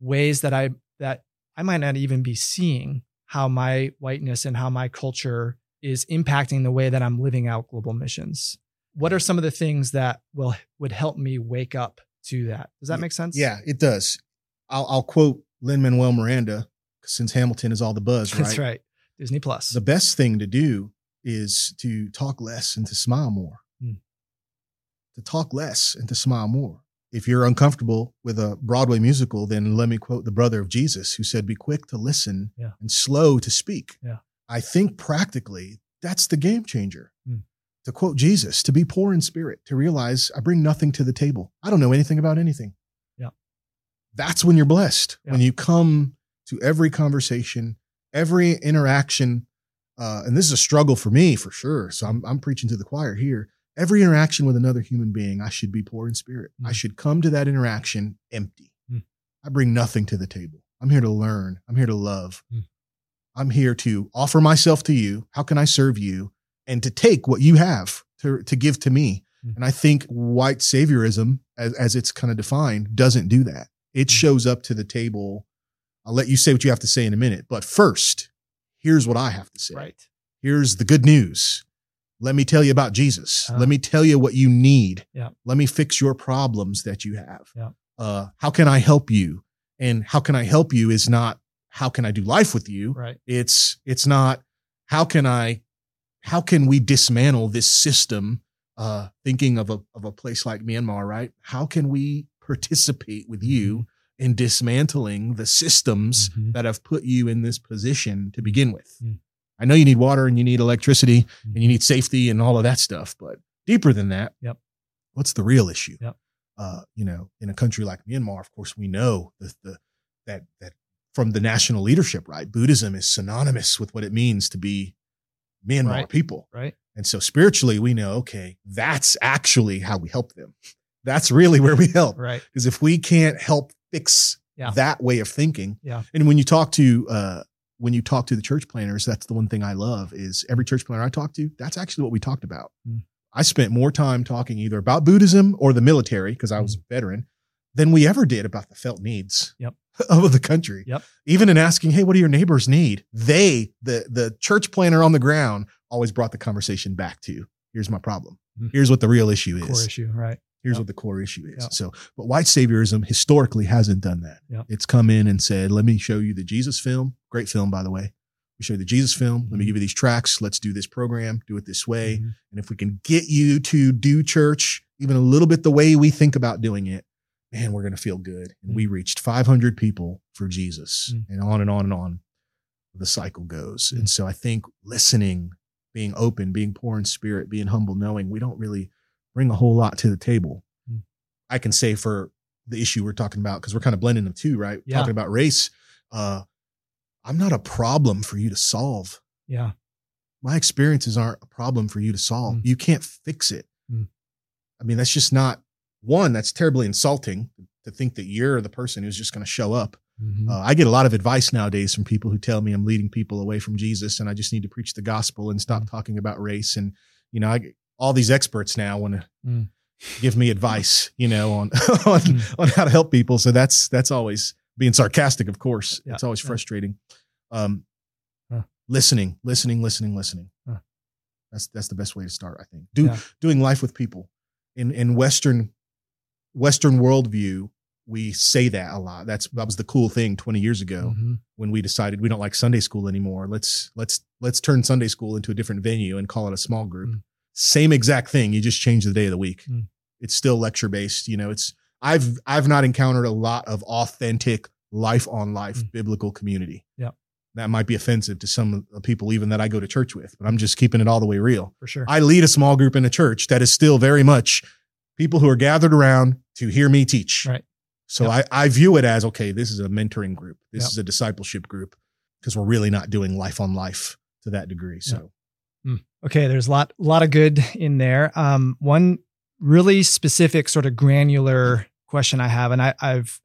ways that I that I might not even be seeing how my whiteness and how my culture is impacting the way that I'm living out global missions? What are some of the things that will would help me wake up to that? Does that make sense? Yeah, it does. I'll, I'll quote Lin-Manuel Miranda. Since Hamilton is all the buzz, right? That's right. Disney Plus. The best thing to do is to talk less and to smile more. Mm. To talk less and to smile more. If you're uncomfortable with a Broadway musical, then let me quote the brother of Jesus who said, be quick to listen yeah. and slow to speak. Yeah. I think practically that's the game changer. Mm. to quote Jesus, to be poor in spirit, to realize I bring nothing to the table. I don't know anything about anything. Yeah. That's when you're blessed. Yeah. When you come to every conversation, every interaction, uh, and this is a struggle for me for sure. So I'm, I'm preaching to the choir here. Every interaction with another human being, I should be poor in spirit. Mm. I should come to that interaction empty. Mm. I bring nothing to the table. I'm here to learn. I'm here to love. Mm. I'm here to offer myself to you. How can I serve you? And to take what you have to, to give to me. Mm. And I think white saviorism, as, as it's kind of defined, doesn't do that. It mm. shows up to the table. I'll let you say what you have to say in a minute. But first, here's what I have to say. Right. Here's the good news. Let me tell you about Jesus. Uh, Let me tell you what you need. Yeah. Let me fix your problems that you have. Yeah. Uh, how can I help you? And how can I help you is not how can I do life with you? Right. It's it's not how can I how can we dismantle this system? Uh, thinking of a of a place like Myanmar, right? How can we participate with you in dismantling the systems mm-hmm. that have put you in this position to begin with? Mm. I know you need water and you need electricity mm-hmm. and you need safety and all of that stuff, but deeper than that, yep. what's the real issue? Yep. Uh, you know, in a country like Myanmar, of course, we know the, the, that that from the national leadership, right? Buddhism is synonymous with what it means to be Myanmar right. people. Right. And so spiritually, we know, okay, that's actually how we help them. That's really where we help. Right. Because if we can't help fix yeah. that way of thinking, yeah. and when you talk to, uh, when you talk to the church planners, that's the one thing I love is every church planner I talk to, that's actually what we talked about. Mm. I spent more time talking either about Buddhism or the military, because I was mm. a veteran, than we ever did about the felt needs yep. of the country. Yep. Even in asking, hey, what do your neighbors need? They, the the church planner on the ground, always brought the conversation back to, here's my problem. Mm. Here's what the real issue is. Core issue, right. Here's yep. what the core issue is. Yep. So, but white saviorism historically hasn't done that. Yep. It's come in and said, let me show you the Jesus film. Great film, by the way. We show you the Jesus film. Mm-hmm. Let me give you these tracks. Let's do this program. Do it this way. Mm-hmm. And if we can get you to do church, even a little bit the way we think about doing it, man, we're going to feel good. Mm-hmm. And we reached five hundred people for Jesus mm-hmm. and on and on and on the cycle goes. Mm-hmm. And so I think listening, being open, being poor in spirit, being humble, knowing we don't really bring a whole lot to the table. Mm. I can say for the issue we're talking about, because we're kind of blending them too, right? Yeah. Talking about race. Uh, I'm not a problem for you to solve. Yeah. My experiences aren't a problem for you to solve. Mm. You can't fix it. Mm. I mean, that's just not one. That's terribly insulting to think that you're the person who's just going to show up. Mm-hmm. Uh, I get a lot of advice nowadays from people who tell me I'm leading people away from Jesus and I just need to preach the gospel and stop mm. talking about race. And, you know, I, all these experts now want to mm. give me advice, you know, on, on, mm. on how to help people. So that's, that's always being sarcastic. Of course, yeah. it's always yeah. frustrating. Um, huh. listening, listening, listening, listening. Huh. That's, that's the best way to start. I think Do, yeah. doing life with people in, in Western, Western worldview. We say that a lot. That's, that was the cool thing twenty years ago mm-hmm. when we decided we don't like Sunday school anymore. Let's, let's, let's turn Sunday school into a different venue and call it a small group. Mm. Same exact thing. You just change the day of the week. Mm. It's still lecture based. You know, it's, I've, I've not encountered a lot of authentic life on life mm. biblical community. Yeah. That might be offensive to some people, even that I go to church with, but I'm just keeping it all the way real. For sure. I lead a small group in a church that is still very much people who are gathered around to hear me teach. Right. So yep. I, I view it as, okay, this is a mentoring group. This yep. is a discipleship group because we're really not doing life on life to that degree. So. Yep. Okay. There's a lot, lot of good in there. Um, one really specific sort of granular question I have, and I, I've,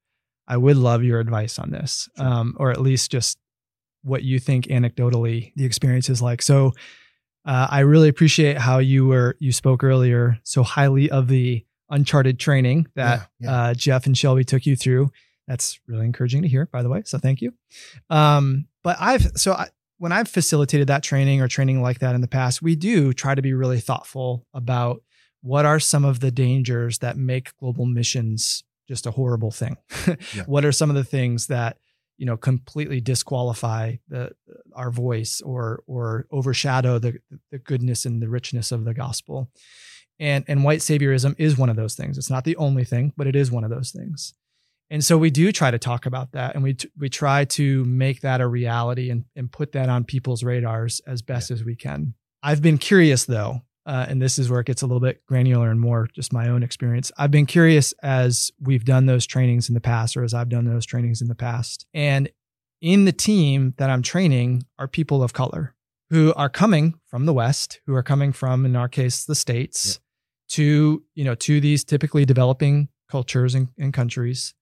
I would love your advice on this, sure. um, or at least just what you think anecdotally the experience is like. So, uh, I really appreciate how you were, you spoke earlier so highly of the Uncharted training that, yeah, yeah. uh, Jeff and Shelby took you through. That's really encouraging to hear, by the way. So thank you. Um, but I've, so I, When I've facilitated that training or training like that in the past, we do try to be really thoughtful about what are some of the dangers that make global missions just a horrible thing. Yeah. What are some of the things that, you know, completely disqualify the, our voice or or overshadow the the goodness and the richness of the gospel? And and white saviorism is one of those things. It's not the only thing, but it is one of those things. And so we do try to talk about that, and we t- we try to make that a reality and, and put that on people's radars as best yeah. as we can. I've been curious, though, Uh, and this is where it gets a little bit granular and more just my own experience. I've been curious as we've done those trainings in the past, or as I've done those trainings in the past. And in the team that I'm training are people of color who are coming from the West, who are coming from, in our case, the States, yeah. to, you know, to these typically developing cultures and, and countries.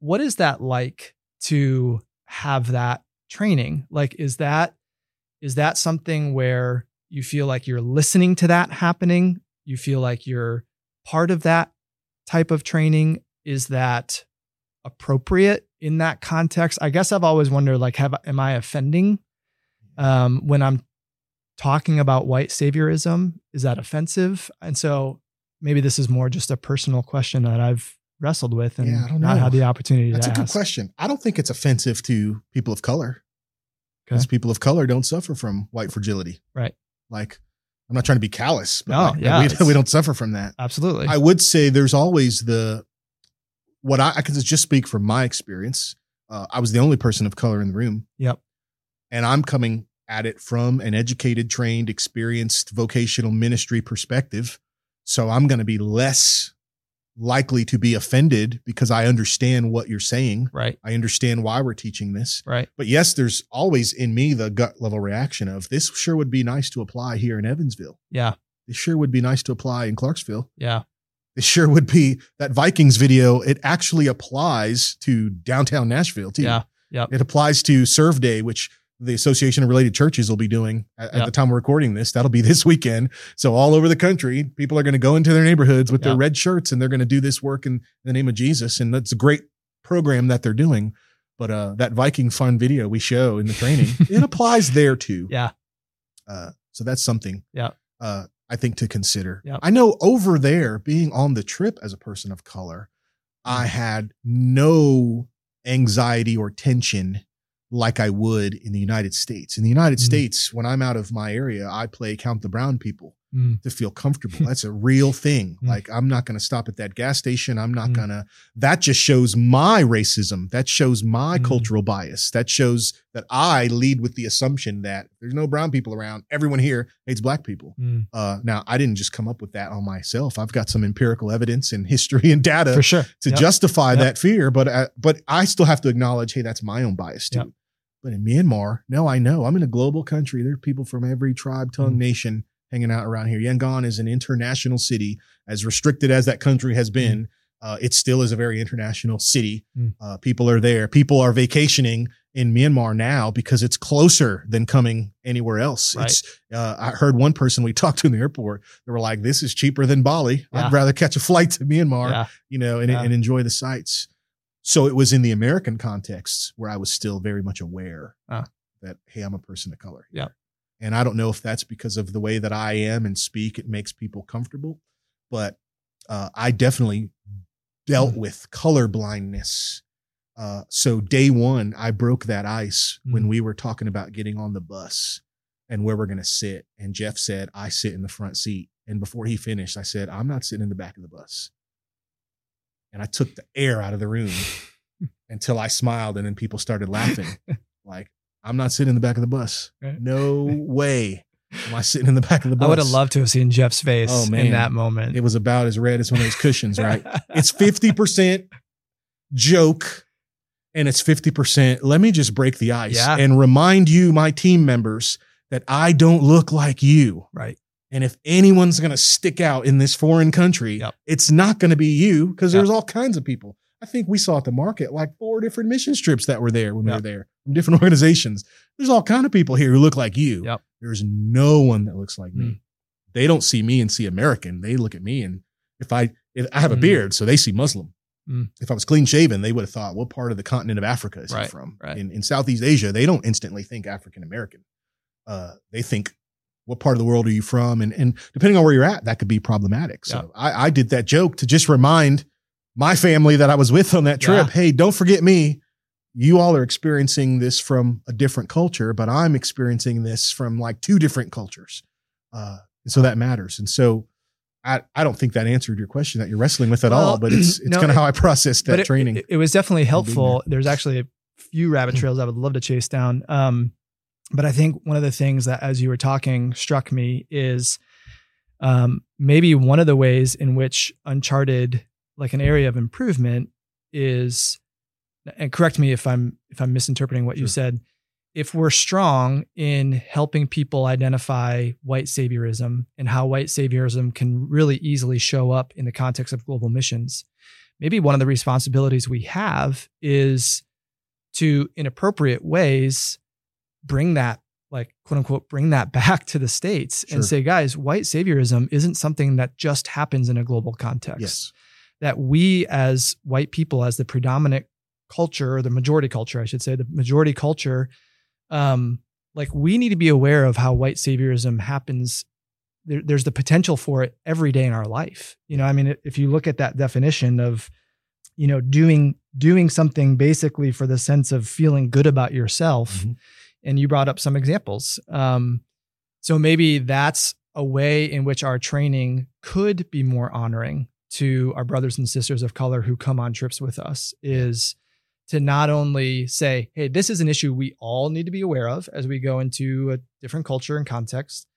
What is that like to have that training? Like, is that, is that something where you feel like you're listening to that happening? You feel like you're part of that type of training? Is that appropriate in that context? I guess I've always wondered, like, have, am I offending um, when I'm talking about white saviorism? Is that offensive? And so maybe this is more just a personal question that I've wrestled with and yeah, I don't know. Not had the opportunity That's to ask. That's a good question. I don't think it's offensive to people of color, because okay. people of color don't suffer from white fragility. Right. Like, I'm not trying to be callous, but no, like, yeah, we, we don't suffer from that. Absolutely. I would say there's always the, what I, I can just speak from my experience. Uh, I was the only person of color in the room. Yep. And I'm coming at it from an educated, trained, experienced vocational ministry perspective. So I'm going to be less likely to be offended because I understand what you're saying. Right. I understand why we're teaching this. Right. But yes, there's always in me the gut level reaction of, this sure would be nice to apply here in Evansville. Yeah. This sure would be nice to apply in Clarksville. Yeah. This sure would be, that Vikings video, it actually applies to downtown Nashville too. Yeah. Yep. It applies to Serve Day, which the Association of Related Churches will be doing at, yep. at the time we're recording this. That'll be this weekend. So all over the country, people are going to go into their neighborhoods with yep. their red shirts, and they're going to do this work in the name of Jesus. And that's a great program that they're doing. But uh, that Viking fun video we show in the training, it applies there too. Yeah. Uh, so that's something yeah. uh, I think to consider. Yep. I know over there, being on the trip as a person of color, I had no anxiety or tension like I would in the United States. In the United mm. States, when I'm out of my area, I play Count the Brown People mm. to feel comfortable. That's a real thing. Mm. Like, I'm not going to stop at that gas station. I'm not mm. going to, that just shows my racism. That shows my mm. cultural bias. That shows that I lead with the assumption that there's no brown people around. Everyone here hates black people. Mm. Uh, now, I didn't just come up with that on myself. I've got some empirical evidence and history and data For sure. to yep. justify yep. that fear. But I, but I still have to acknowledge, hey, that's my own bias too. Yep. But in Myanmar, no, I know. I'm in a global country. There are people from every tribe, tongue, mm. nation hanging out around here. Yangon is an international city. As restricted as that country has been, mm. uh, it still is a very international city. Mm. Uh, people are there. People are vacationing in Myanmar now because it's closer than coming anywhere else. Right. It's, uh, I heard one person we talked to in the airport, they were like, this is cheaper than Bali. Yeah. I'd rather catch a flight to Myanmar, yeah. you know, and, yeah. and enjoy the sights. So it was in the American context where I was still very much aware ah. that, hey, I'm a person of color. Yeah. And I don't know if that's because of the way that I am and speak, it makes people comfortable. But uh, I definitely dealt mm. with color blindness. Uh, so day one, I broke that ice mm. when we were talking about getting on the bus and where we're going to sit. And Jeff said, I sit in the front seat. And before he finished, I said, I'm not sitting in the back of the bus. And I took the air out of the room until I smiled, and then people started laughing. Like, I'm not sitting in the back of the bus. Right. No way am I sitting in the back of the bus. I would have loved to have seen Jeff's face oh, in that moment. It was about as red as one of those cushions, right? It's fifty percent joke, and it's fifty percent let me just break the ice yeah. and remind you, my team members, that I don't look like you. Right. And if anyone's going to stick out in this foreign country, yep. it's not going to be you, because yep. there's all kinds of people. I think we saw at the market like four different mission trips that were there when yep. we were there from different organizations. There's all kinds of people here who look like you. Yep. There's no one that looks like mm. me. They don't see me and see American. They look at me, and if I if I have a mm. beard, so they see Muslim. Mm. If I was clean shaven, they would have thought, what part of the continent of Africa is right. he from? Right. In, in Southeast Asia, they don't instantly think African American. Uh, they think, what part of the world are you from? And and depending on where you're at, that could be problematic. So yeah. I, I did that joke to just remind my family that I was with on that trip. Yeah. Hey, don't forget me. You all are experiencing this from a different culture, but I'm experiencing this from like two different cultures. Uh, and so that matters. And so I, I don't think that answered your question that you're wrestling with at well, all, but it's it's no, kind of how I processed that it, training. It, it was definitely helpful. There's actually a few rabbit trails I would love to chase down. Um, But I think one of the things that, as you were talking, struck me is um, maybe one of the ways in which Uncharted, like an area of improvement is, and correct me if I'm, if I'm misinterpreting what sure. you said, if we're strong in helping people identify white saviorism and how white saviorism can really easily show up in the context of global missions, maybe one of the responsibilities we have is to, in appropriate ways, bring that, like, quote unquote, bring that back to the States sure. and say, guys, white saviorism isn't something that just happens in a global context. Yes. That we as white people, as the predominant culture, or the majority culture, I should say, the majority culture, Um, like we need to be aware of how white saviorism happens. There, there's the potential for it every day in our life. You know, I mean, if you look at that definition of, you know, doing, doing something basically for the sense of feeling good about yourself. Mm-hmm. And you brought up some examples. Um, so maybe that's a way in which our training could be more honoring to our brothers and sisters of color who come on trips with us is to not only say, hey, this is an issue we all need to be aware of as we go into a different culture and context,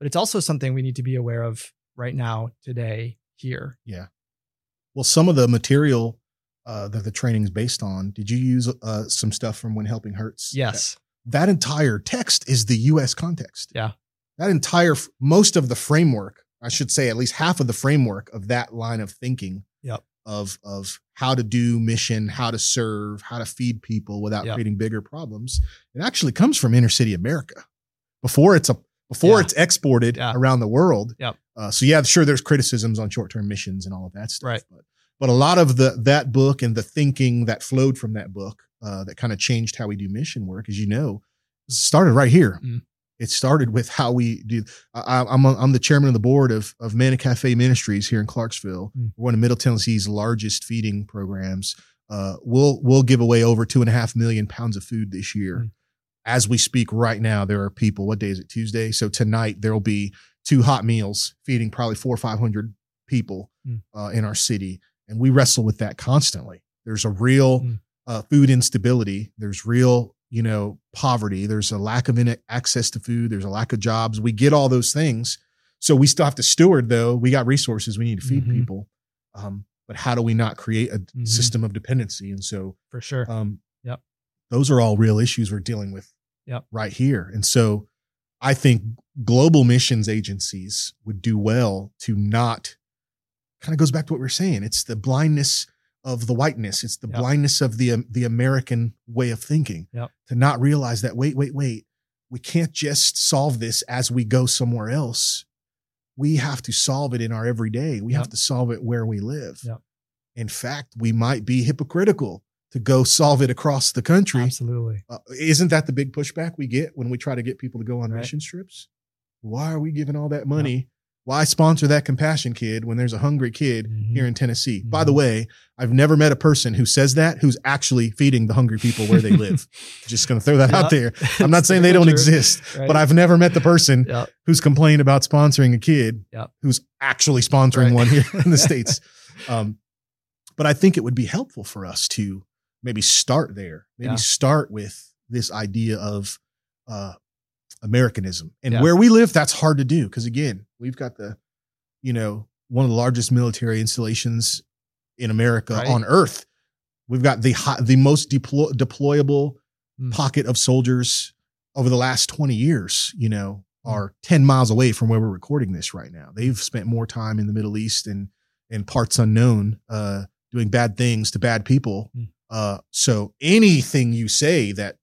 but it's also something we need to be aware of right now, today, here. Yeah. Well, some of the material uh, that the training is based on, did you use uh, some stuff from When Helping Hurts? Yes. That, that entire text is the U S context. Yeah. That entire, most of the framework, I should say at least half of the framework of that line of thinking. Yep. Of, of how to do mission, how to serve, how to feed people without yep. creating bigger problems. It actually comes from inner city America before it's a, before yeah. it's exported yeah. around the world. Yep. Uh, so yeah, sure. There's criticisms on short-term missions and all of that stuff, right. but, but a lot of the, that book and the thinking that flowed from that book uh, that kind of changed how we do mission work, as you know, started right here. Mm. It started with how we do. I, I'm a, I'm the chairman of the board of of Manna Cafe Ministries here in Clarksville. Mm. We're one of Middle Tennessee's largest feeding programs. Uh, we'll we'll give away over two and a half million pounds of food this year. Mm. As we speak right now, there are people. What day is it? Tuesday. So tonight there will be two hot meals feeding probably four or five hundred people mm. uh, in our city, and we wrestle with that constantly. There's a real mm. uh, food instability. There's real. you know, poverty, there's a lack of access to food, there's a lack of jobs. We get all those things. So we still have to steward, though. We got resources we need to feed mm-hmm. people. Um, but how do we not create a mm-hmm. system of dependency? And so for sure. Um, yep. Those are all real issues we're dealing with yep. right here. And so I think global missions agencies would do well to not, kind of goes back to what we were saying. It's the blindness of the whiteness. It's the yep. blindness of the, um, the American way of thinking yep. to not realize that, wait, wait, wait, we can't just solve this as we go somewhere else. We have to solve it in our everyday. We yep. have to solve it where we live. Yep. In fact, we might be hypocritical to go solve it across the country. Absolutely. Uh, isn't that the big pushback we get when we try to get people to go on right. mission trips? Why are we giving all that money? Yep. Why sponsor that compassion kid when there's a hungry kid mm-hmm. here in Tennessee? Mm-hmm. By the way, I've never met a person who says that, who's actually feeding the hungry people where they live. Just going to throw that yep. out there. I'm not saying they don't true. exist, right. but I've never met the person yep. who's complained about sponsoring a kid yep. who's actually sponsoring right. one here in the States. Um, but I think it would be helpful for us to maybe start there, maybe yeah. start with this idea of, uh, Americanism. And yeah. where we live, that's hard to do because, again, we've got the, you know, one of the largest military installations in America right. on Earth. We've got the hot, the most deploy, deployable mm. pocket of soldiers over the last twenty years, you know, mm. are ten miles away from where we're recording this right now. They've spent more time in the Middle East and, and parts unknown uh, doing bad things to bad people. Mm. Uh, so anything you say that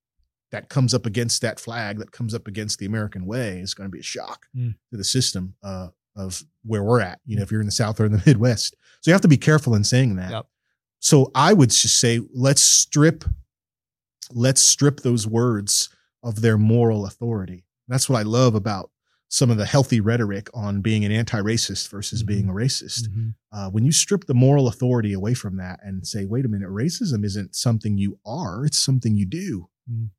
that comes up against that flag, that comes up against the American way, is going to be a shock mm. to the system uh, of where we're at. You know, if you're in the South or in the Midwest, so you have to be careful in saying that. Yep. So I would just say, let's strip, let's strip those words of their moral authority. That's what I love about some of the healthy rhetoric on being an anti-racist versus mm-hmm. being a racist. Mm-hmm. Uh, when you strip the moral authority away from that and say, wait a minute, racism isn't something you are, it's something you do. Mm.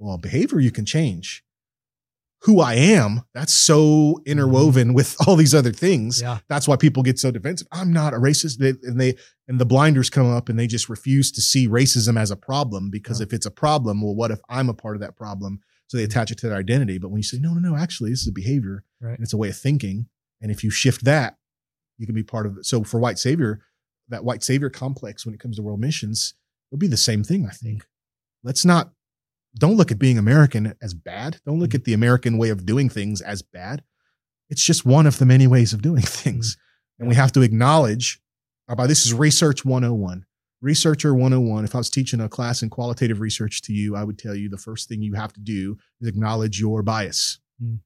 Well, behavior you can change. Who I am, that's so interwoven mm-hmm. with all these other things. Yeah. That's why people get so defensive. I'm not a racist. They, and they and the blinders come up and they just refuse to see racism as a problem because yeah. if it's a problem, well, what if I'm a part of that problem? So they attach it to their identity. But when you say, no, no, no, actually, this is a behavior right. and it's a way of thinking. And if you shift that, you can be part of it. So for white savior, that white savior complex, when it comes to world missions, it'll be the same thing, I think. Let's not, don't look at being American as bad. Don't look mm-hmm. at the American way of doing things as bad. It's just one of the many ways of doing things. Mm-hmm. And we have to acknowledge, this is research one oh one. Researcher one oh one, if I was teaching a class in qualitative research to you, I would tell you the first thing you have to do is acknowledge your bias. Mm.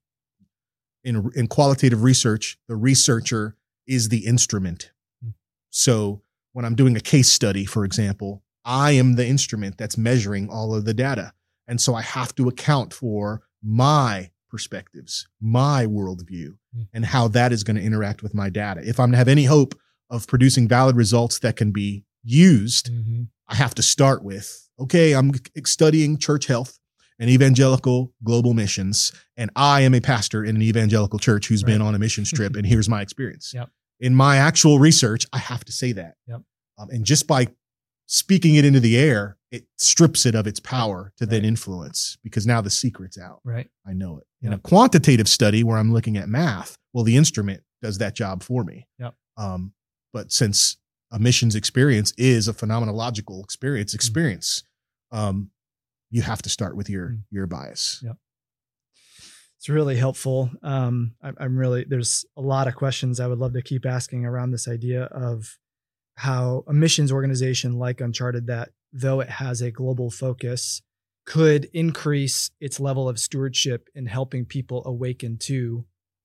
In, in qualitative research, the researcher is the instrument. Mm. So when I'm doing a case study, for example, I am the instrument that's measuring all of the data. And so I have to account for my perspectives, my worldview, mm. and how that is going to interact with my data. If I'm to have any hope of producing valid results that can be used, mm-hmm. I have to start with, okay, I'm studying church health and evangelical global missions, and I am a pastor in an evangelical church who's right. been on a missions trip, and here's my experience. Yep. In my actual research, I have to say that. Yep. Um, and just by speaking it into the air, it strips it of its power to right. then influence, because now the secret's out. Right. I know it. Yep. In a quantitative study where I'm looking at math, well, the instrument does that job for me. Yep. Um, but since a missions experience is a phenomenological experience experience. Um, you have to start with your, your bias. Yep. It's really helpful. Um, I, I'm really, there's a lot of questions I would love to keep asking around this idea of how a missions organization like Uncharted, that though it has a global focus, could increase its level of stewardship in helping people awaken to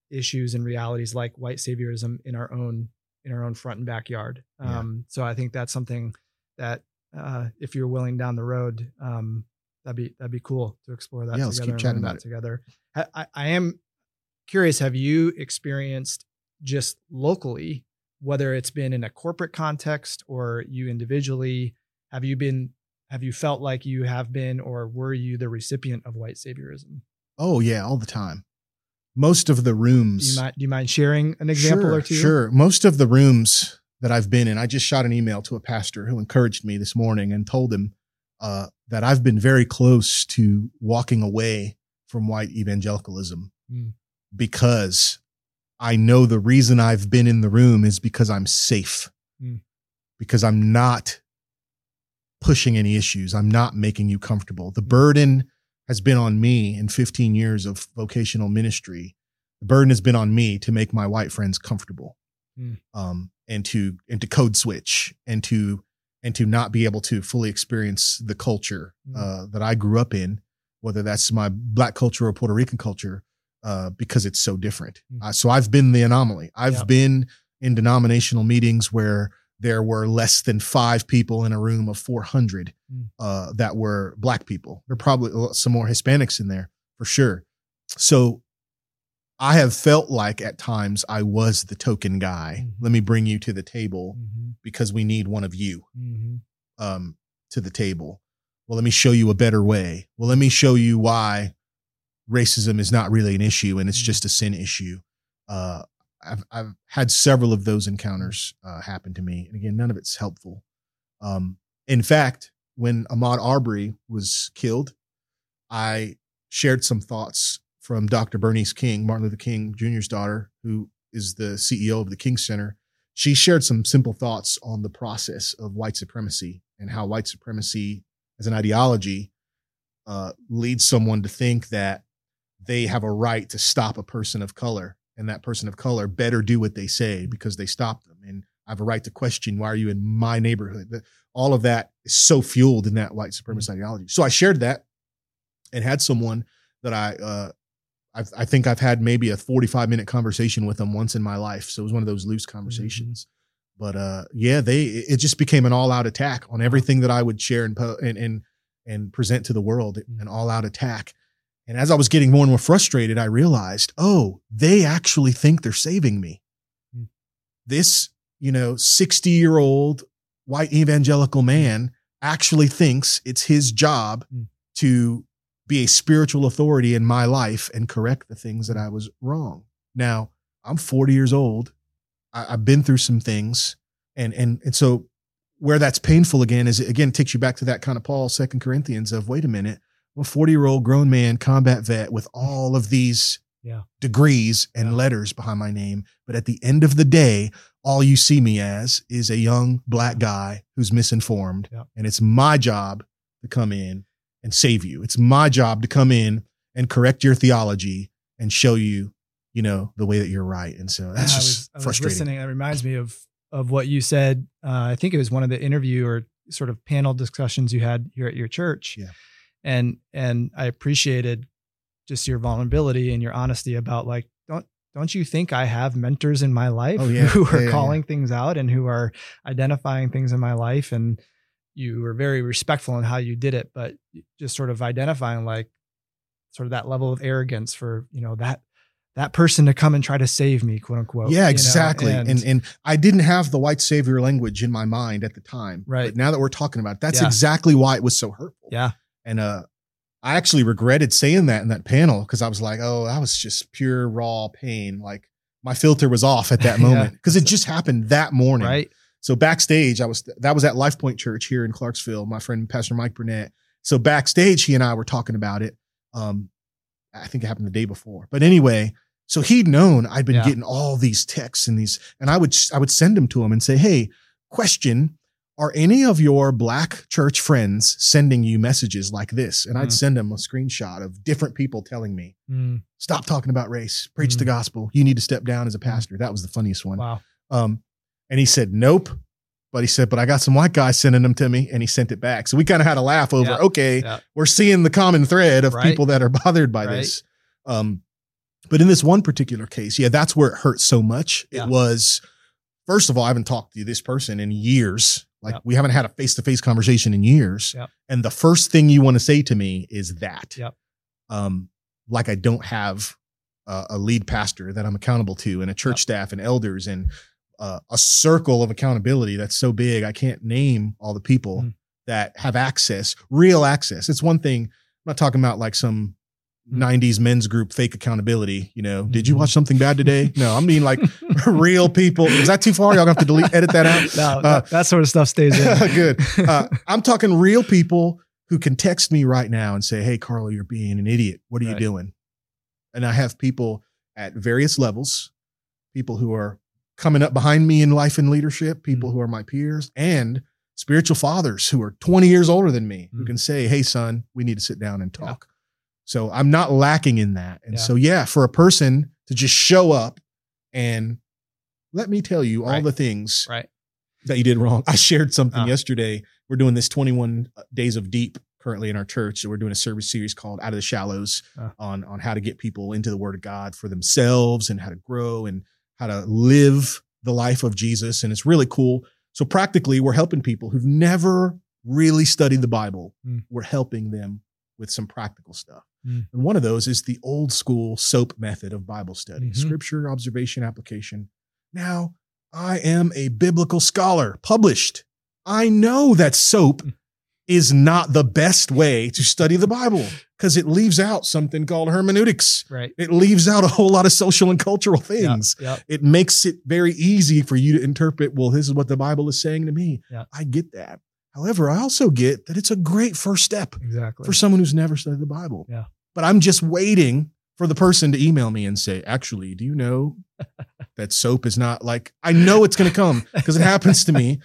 issues and realities like white saviorism in our own in our own front and backyard. Um, yeah. So I think that's something that uh, if you're willing down the road, um, that'd be, that'd be cool to explore that yeah, together. Let's keep chatting about it together. I, I am curious, have you experienced just locally, whether it's been in a corporate context or you individually, have you been, have you felt like you have been, or were you the recipient of white saviorism? Oh yeah. All the time. Most of the rooms. Do you mind, do you mind sharing an example sure, or two? Sure. Most of the rooms that I've been in, I just shot an email to a pastor who encouraged me this morning and told him uh, that I've been very close to walking away from white evangelicalism mm. because I know the reason I've been in the room is because I'm safe, mm. because I'm not pushing any issues. I'm not making you comfortable. The mm. burden has been on me in fifteen years of vocational ministry. The burden has been on me to make my white friends comfortable, mm. um, and to, and to code switch and to, and to not be able to fully experience the culture uh, mm. that I grew up in, whether that's my Black culture or Puerto Rican culture, uh, because it's so different. Mm. Uh, so I've been the anomaly. I've yeah. been in denominational meetings where there were less than five people in a room of four hundred uh, that were Black people. There are probably some more Hispanics in there for sure. So I have felt like at times I was the token guy. Mm-hmm. Let me bring you to the table mm-hmm. because we need one of you mm-hmm. um, to the table. Well, let me show you a better way. Well, let me show you why racism is not really an issue and it's just a sin issue. Uh, I've, I've had several of those encounters uh, happen to me. And again, none of it's helpful. Um, in fact, when Ahmaud Arbery was killed, I shared some thoughts from Doctor Bernice King, Martin Luther King Junior's daughter, who is the C E O of the King Center. She shared some simple thoughts on the process of white supremacy and how white supremacy as an ideology uh, leads someone to think that they have a right to stop a person of color. And that person of color better do what they say because they stopped them. And I have a right to question, why are you in my neighborhood? All of that is so fueled in that white supremacist ideology. So I shared that and had someone that I, uh, I've, I think I've had maybe a forty-five minute conversation with them once in my life. So it was one of those loose conversations, mm-hmm. but, uh, yeah, they, it just became an all out attack on everything that I would share and, po- and, and, and present to the world, an all out attack. And as I was getting more and more frustrated, I realized, oh, they actually think they're saving me. Mm. This, you know, sixty year old white evangelical man actually thinks it's his job mm. to be a spiritual authority in my life and correct the things that I was wrong. Now, I'm forty years old. I, I've been through some things. And, and, and so where that's painful again is, again, it takes you back to that kind of Paul, Second Corinthians of, wait a minute. A forty-year-old grown man, combat vet with all of these yeah. degrees and yeah. letters behind my name. But at the end of the day, all you see me as is a young black guy who's misinformed. Yeah. And it's my job to come in and save you. It's my job to come in and correct your theology and show you, you know, the way that you're right. And so that's yeah, just I was, I frustrating. Was listening. That reminds me of, of what you said. Uh, I think it was one of the interview or sort of panel discussions you had here at your church. Yeah. And, and I appreciated just your vulnerability and your honesty about like, don't, don't you think I have mentors in my life oh, yeah. who are yeah, calling yeah. things out and who are identifying things in my life? And you were very respectful in how you did it, but just sort of identifying like sort of that level of arrogance for, you know, that, that person to come and try to save me, quote unquote. Yeah, exactly. You know? and, and and I didn't have the white savior language in my mind at the time. Right. But now that we're talking about it, that's yeah. exactly why it was so hurtful. Yeah. And uh, I actually regretted saying that in that panel because I was like, oh, that was just pure raw pain. Like my filter was off at that moment because yeah. it just happened that morning. Right. So backstage, I was that was at Life Point Church here in Clarksville. My friend Pastor Mike Burnett. So backstage, he and I were talking about it. Um, I think it happened the day before. But anyway. So he'd known I'd been yeah. getting all these texts and these, and I would, I would send them to him and say, hey, question, are any of your black church friends sending you messages like this? And I'd mm. send him a screenshot of different people telling me, mm. stop talking about race, preach mm. the gospel. You need to step down as a pastor. That was the funniest one. Wow. Um, and he said, nope. But he said, but I got some white guys sending them to me and he sent it back. So we kind of had a laugh over, yeah. okay, yeah. we're seeing the common thread of right. people that are bothered by right. this. Um, But in this one particular case, yeah, that's where it hurt so much. Yeah. It was, first of all, I haven't talked to this person in years. Like yep. we haven't had a face-to-face conversation in years. Yep. And the first thing you want to say to me is that, yep. um, like I don't have uh, a lead pastor that I'm accountable to and a church yep. staff and elders and uh, a circle of accountability that's so big. I can't name all the people mm. that have access, real access. It's one thing. I'm not talking about like some nineties men's group fake accountability, you know, did you watch something bad today? No, I mean like real people. Is that too far? Y'all gonna have to delete, edit that out. No, uh, that sort of stuff stays in. Good. Uh, I'm talking real people who can text me right now and say, hey, Carlo, you're being an idiot. What are right. you doing? And I have people at various levels, people who are coming up behind me in life and leadership, people mm. who are my peers and spiritual fathers who are twenty years older than me mm. who can say, hey, son, we need to sit down and talk. Yeah. So I'm not lacking in that. And yeah. so, yeah, for a person to just show up and let me tell you all right. the things right. that you did wrong. I shared something uh. yesterday. We're doing this twenty-one Days of Deep currently in our church. So we're doing a service series called Out of the Shallows uh. on, on how to get people into the Word of God for themselves and how to grow and how to live the life of Jesus. And it's really cool. So practically, we're helping people who've never really studied the Bible. Mm. We're helping them with some practical stuff. Mm. And one of those is the old school SOAP method of Bible study, mm-hmm. scripture, observation, application. Now, I am a biblical scholar, published. I know that SOAP is not the best way to study the Bible because it leaves out something called hermeneutics. Right. It leaves out a whole lot of social and cultural things. Yep, yep. It makes it very easy for you to interpret, well, this is what the Bible is saying to me. Yep. I get that. However, I also get that it's a great first step exactly. for someone who's never studied the Bible. Yeah. But I'm just waiting for the person to email me and say, actually, do you know that SOAP is not like, I know it's going to come because it happens to me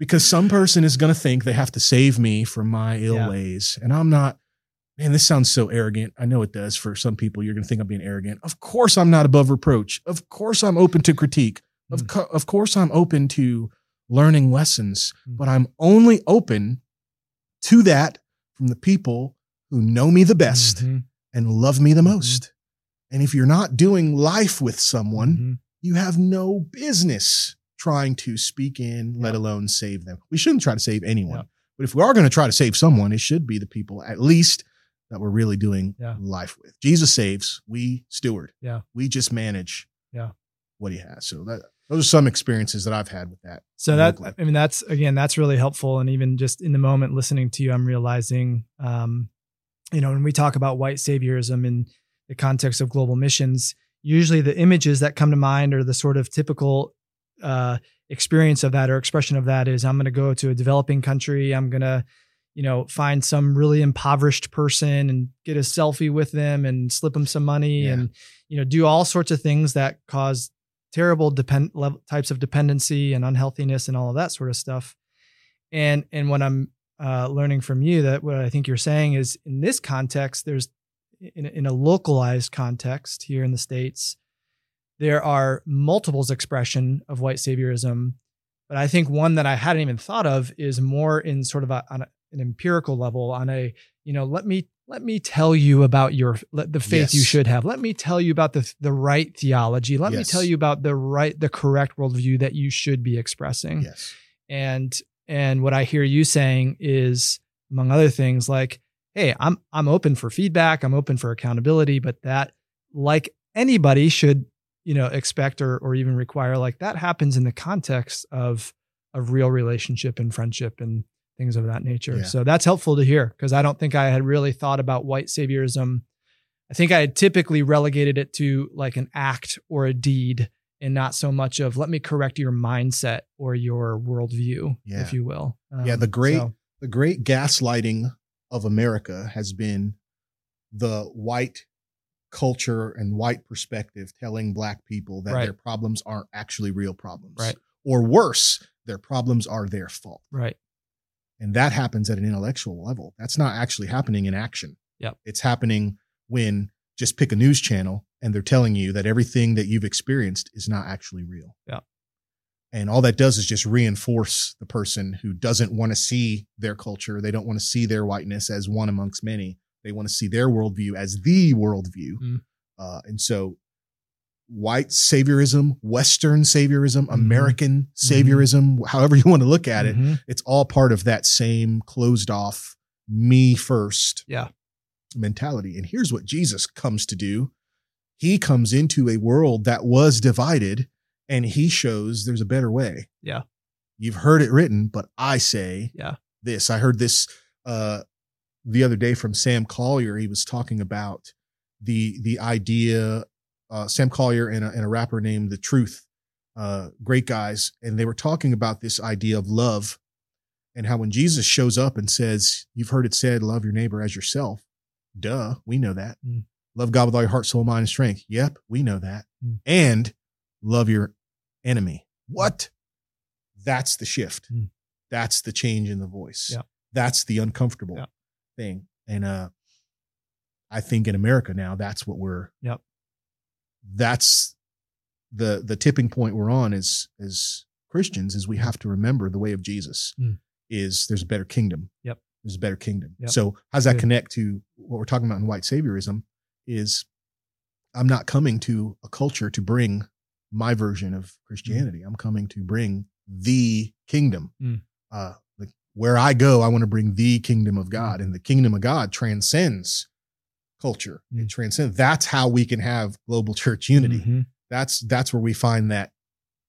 because some person is going to think they have to save me from my ill yeah. ways. And I'm not, man, this sounds so arrogant. I know it does for some people. You're going to think I'm being arrogant. Of course, I'm not above reproach. Of course, I'm open to critique. Mm. Of, co- of course, I'm open to learning lessons, but I'm only open to that from the people who know me the best mm-hmm. and love me the most. Mm-hmm. And if you're not doing life with someone, mm-hmm. you have no business trying to speak in, yeah. let alone save them. We shouldn't try to save anyone, yeah. but if we are going to try to save someone, it should be the people at least that we're really doing yeah. life with. Jesus saves, we steward. Yeah. We just manage yeah. what he has. So that, Those are some experiences that I've had with that. So that, I mean, that's, again, that's really helpful. And even just in the moment listening to you, I'm realizing, um, you know, when we talk about white saviorism in the context of global missions, usually the images that come to mind are the sort of typical uh, experience of that or expression of that is I'm going to go to a developing country. I'm going to, you know, find some really impoverished person and get a selfie with them and slip them some money yeah. and, you know, do all sorts of things that cause terrible depend level, types of dependency and unhealthiness and all of that sort of stuff. And, and what I'm uh, learning from you, that what I think you're saying is in this context, there's in, in a localized context here in the States, there are multiples expression of white saviorism. But I think one that I hadn't even thought of is more in sort of a, on a an empirical level, on a, you know, let me, let me tell you about your, let, the faith yes. you should have. Let me tell you about the, the right theology. Let yes. me tell you about the right, the correct worldview that you should be expressing. Yes. And, and what I hear you saying is, among other things, like, hey, I'm, I'm open for feedback. I'm open for accountability, but that, like anybody should, you know, expect or, or even require, like that happens in the context of, of real relationship and friendship and things of that nature. Yeah. So that's helpful to hear, because I don't think I had really thought about white saviorism. I think I had typically relegated it to like an act or a deed, and not so much of let me correct your mindset or your worldview, yeah. if you will. Um, yeah, the great so. the great gaslighting of America has been the white culture and white perspective telling black people that right. their problems aren't actually real problems, right. or worse, their problems are their fault. Right. And that happens at an intellectual level. That's not actually happening in action. Yep. It's happening when just pick a news channel and they're telling you that everything that you've experienced is not actually real. Yeah. And all that does is just reinforce the person who doesn't want to see their culture. They don't want to see their whiteness as one amongst many. They want to see their worldview as the worldview. Mm. Uh, and so white saviorism, Western saviorism, mm-hmm. American saviorism, mm-hmm. however you want to look at it, mm-hmm. it's all part of that same closed off, me first yeah. mentality. And here's what Jesus comes to do. He comes into a world that was divided, and he shows there's a better way. Yeah. You've heard it written, but I say yeah. this. I heard this uh, the other day from Sam Collier. He was talking about the the idea Uh, Sam Collier and a, and a rapper named The Truth, uh, great guys. And they were talking about this idea of love, and how when Jesus shows up and says, you've heard it said, love your neighbor as yourself. Duh. We know that. Mm. Love God with all your heart, soul, mind, and strength. Yep. We know that. Mm. And love your enemy. What? That's the shift. Mm. That's the change in the voice. Yeah. That's the uncomfortable yeah. thing. And, uh, I think in America now, that's what we're, yep. that's the the tipping point we're on as as Christians, is we have to remember the way of Jesus mm. is there's a better kingdom. Yep. There's a better kingdom. Yep. So how does that connect to what we're talking about in white saviorism? Is I'm not coming to a culture to bring my version of Christianity. Mm. I'm coming to bring the kingdom. Mm. Uh, like where I go, I want to bring the kingdom of God, and the kingdom of God transcends culture. It transcends. That's how we can have global church unity. Mm-hmm. That's that's where we find that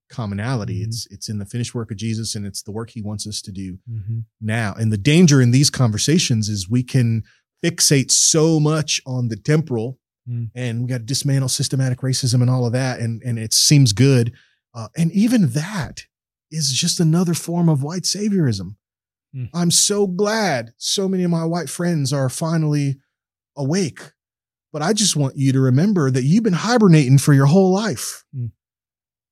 commonality. Mm-hmm. It's it's in the finished work of Jesus, and it's the work he wants us to do mm-hmm. now. And the danger in these conversations is we can fixate so much on the temporal, mm-hmm. and we got to dismantle systematic racism and all of that. And and it seems good, uh, and even that is just another form of white saviorism. Mm-hmm. I'm so glad so many of my white friends are finally awake, but I just want you to remember that you've been hibernating for your whole life. Mm.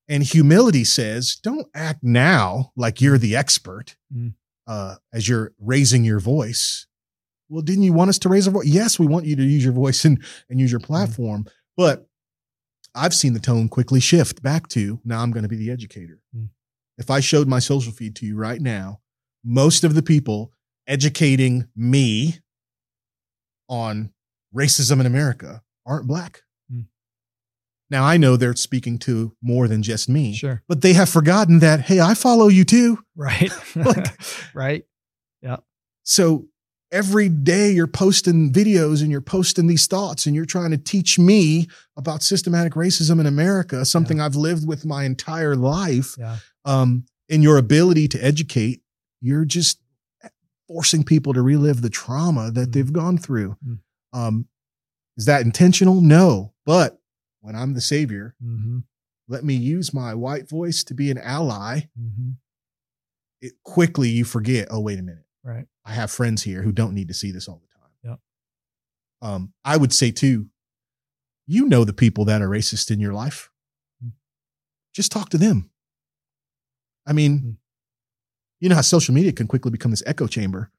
And humility says, don't act now like you're the expert mm. uh, as you're raising your voice. Well, didn't you want us to raise our voice? Yes, we want you to use your voice and, and use your platform, mm. but I've seen the tone quickly shift back to, now I'm going to be the educator. Mm. If I showed my social feed to you right now, most of the people educating me on racism in America aren't black. Mm. Now I know they're speaking to more than just me, sure. but they have forgotten that, hey, I follow you too. Right. like, right. Yeah. So every day you're posting videos and you're posting these thoughts, and you're trying to teach me about systematic racism in America, something yeah. I've lived with my entire life. Yeah. Um, and your ability to educate, you're just forcing people to relive the trauma that mm. they've gone through. Mm. Um, is that intentional? No. But when I'm the savior, mm-hmm. let me use my white voice to be an ally. Mm-hmm. It quickly, you forget, oh, wait a minute. Right. I have friends here who don't need to see this all the time. Yeah. Um, I would say too, you know, the people that are racist in your life, mm. just talk to them. I mean, mm. you know how social media can quickly become this echo chamber.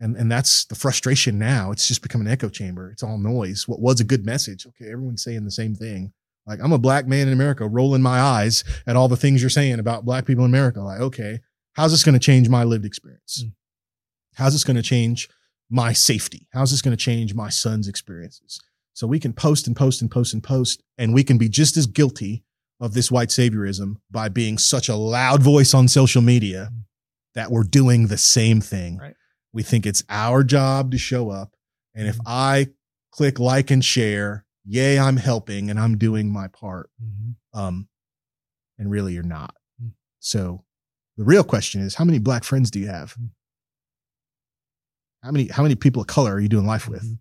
And and that's the frustration now. It's just become an echo chamber. It's all noise. What was a good message? Okay, everyone's saying the same thing. Like, I'm a black man in America, rolling my eyes at all the things you're saying about black people in America. Like, okay, how's this going to change my lived experience? Mm. How's this going to change my safety? How's this going to change my son's experiences? So we can post and post and post and post, and we can be just as guilty of this white saviorism by being such a loud voice on social media mm. that we're doing the same thing. Right. We think it's our job to show up. And if I click like and share, yay, I'm helping and I'm doing my part. Mm-hmm. Um, and really you're not. Mm-hmm. So the real question is, how many black friends do you have? Mm-hmm. How many, how many people of color are you doing life with? Mm-hmm.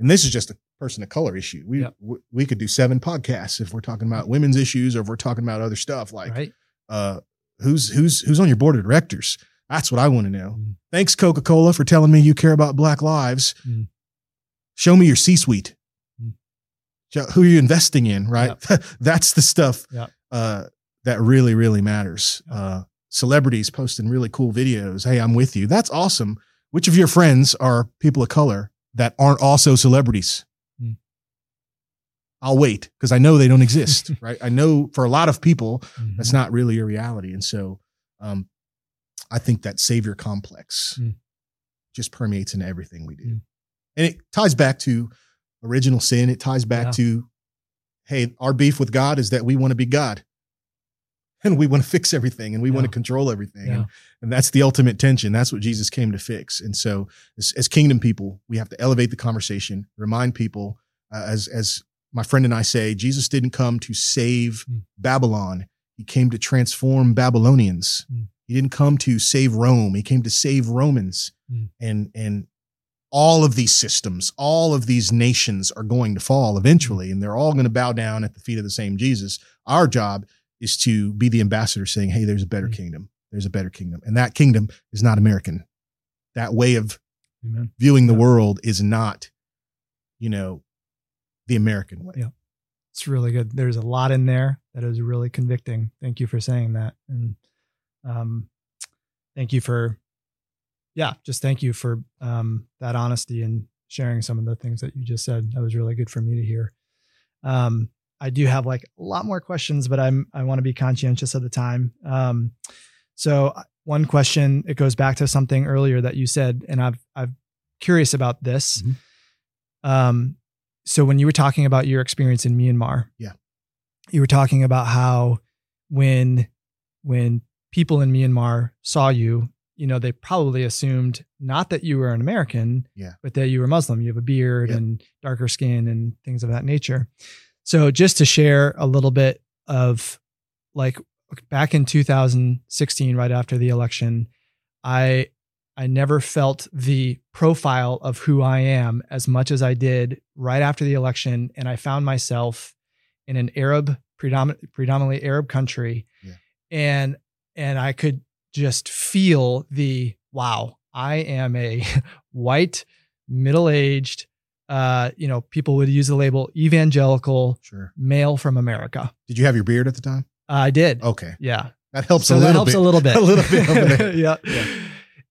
And this is just a person of color issue. We, yep. we, we could do seven podcasts if we're talking about women's issues or if we're talking about other stuff like, right. uh, who's, who's, who's on your board of directors? That's what I want to know. Mm. Thanks, Coca-Cola, for telling me you care about black lives. Mm. Show me your C-suite. Mm. Show, who are you investing in, right? Yep. That's the stuff yep. uh, that really, really matters. Yep. Uh, celebrities posting really cool videos. Hey, I'm with you. That's awesome. Which of your friends are people of color that aren't also celebrities? Mm. I'll wait because I know they don't exist, right? I know for a lot of people, mm-hmm. that's not really a reality. And so, um, I think that savior complex mm. just permeates into everything we do. Mm. And it ties back to original sin. It ties back yeah. to, hey, our beef with God is that we want to be God and we want to fix everything and we yeah. want to control everything. Yeah. And, and that's the ultimate tension. That's what Jesus came to fix. And so as, as kingdom people, we have to elevate the conversation, remind people, uh, as, as my friend and I say, Jesus didn't come to save mm. Babylon. He came to transform Babylonians. Mm. He didn't come to save Rome. He came to save Romans. Mm. And, and all of these systems, all of these nations are going to fall eventually, and they're all going to bow down at the feet of the same Jesus. Our job is to be the ambassador saying, hey, there's a better mm. kingdom. There's a better kingdom. And that kingdom is not American. That way of Amen. Viewing the yeah. world is not, you know, the American way. Yeah. It's really good. There's a lot in there that is really convicting. Thank you for saying that. And Um, thank you for, yeah, just thank you for, um, that honesty and sharing some of the things that you just said. That was really good for me to hear. Um, I do have like a lot more questions, but I'm, I want to be conscientious of the time. Um, so one question, it goes back to something earlier that you said, and I've, I'm curious about this. Mm-hmm. Um, so when you were talking about your experience in Myanmar, yeah, you were talking about how when, when people in Myanmar saw you, you know, they probably assumed not that you were an American, yeah. but that you were Muslim. You have a beard yep. and darker skin and things of that nature. So just to share a little bit of like back in two thousand sixteen, right after the election, I, I never felt the profile of who I am as much as I did right after the election. And I found myself in an Arab, predomin- predominantly Arab country. Yeah. And And I could just feel the, wow, I am a white, middle-aged, uh, you know, people would use the label evangelical sure. male from America. Did you have your beard at the time? Uh, I did. Okay. Yeah. That helps so a little bit. That helps bit. a little bit. a little bit. yeah. yeah.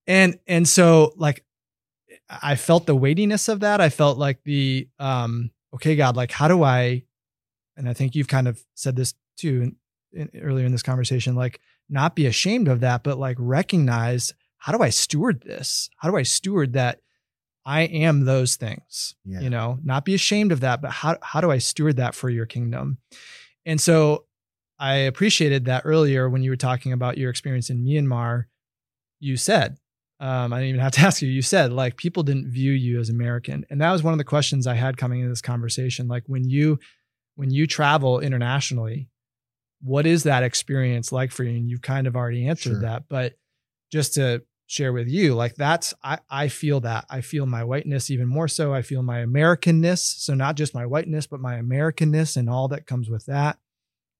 And, and so like, I felt the weightiness of that. I felt like the, um, okay, God, like, how do I, and I think you've kind of said this too in, in, earlier in this conversation, like, not be ashamed of that, but like recognize, how do I steward this? How do I steward that I am those things, yeah. you know, not be ashamed of that, but how, how do I steward that for your kingdom? And so I appreciated that earlier when you were talking about your experience in Myanmar, you said, um, I didn't even have to ask you, you said like people didn't view you as American. And that was one of the questions I had coming into this conversation. Like when you, when you travel internationally, what is that experience like for you? And you've kind of already answered sure. that, but just to share with you, like that's, I, I feel that I feel my whiteness even more so. I feel my Americanness. So not just my whiteness, but my Americanness and all that comes with that.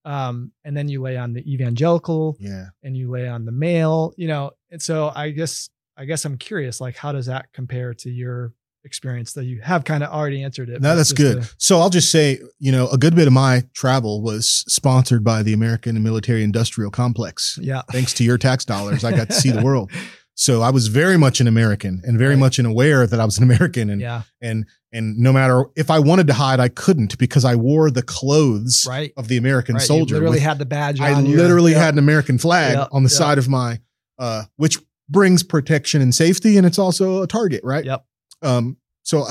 Um, and then you lay on the evangelical yeah. and you lay on the male, you know? And so I guess I I guess I'm curious, like, how does that compare to your experience that you have kind of already answered it? No, that's good. To- so I'll just say, you know, a good bit of my travel was sponsored by the American Military Industrial Complex. Yeah. Thanks to your tax dollars, I got to see the world. So I was very much an American and very right. much an aware that I was an American. And, yeah. and, and no matter if I wanted to hide, I couldn't, because I wore the clothes right. of the American right. soldier. You literally with, had the badge on. I literally your, had yep. an American flag yep. on the yep. side of my, uh, which brings protection and safety. And it's also a target, right? Yep. Um, so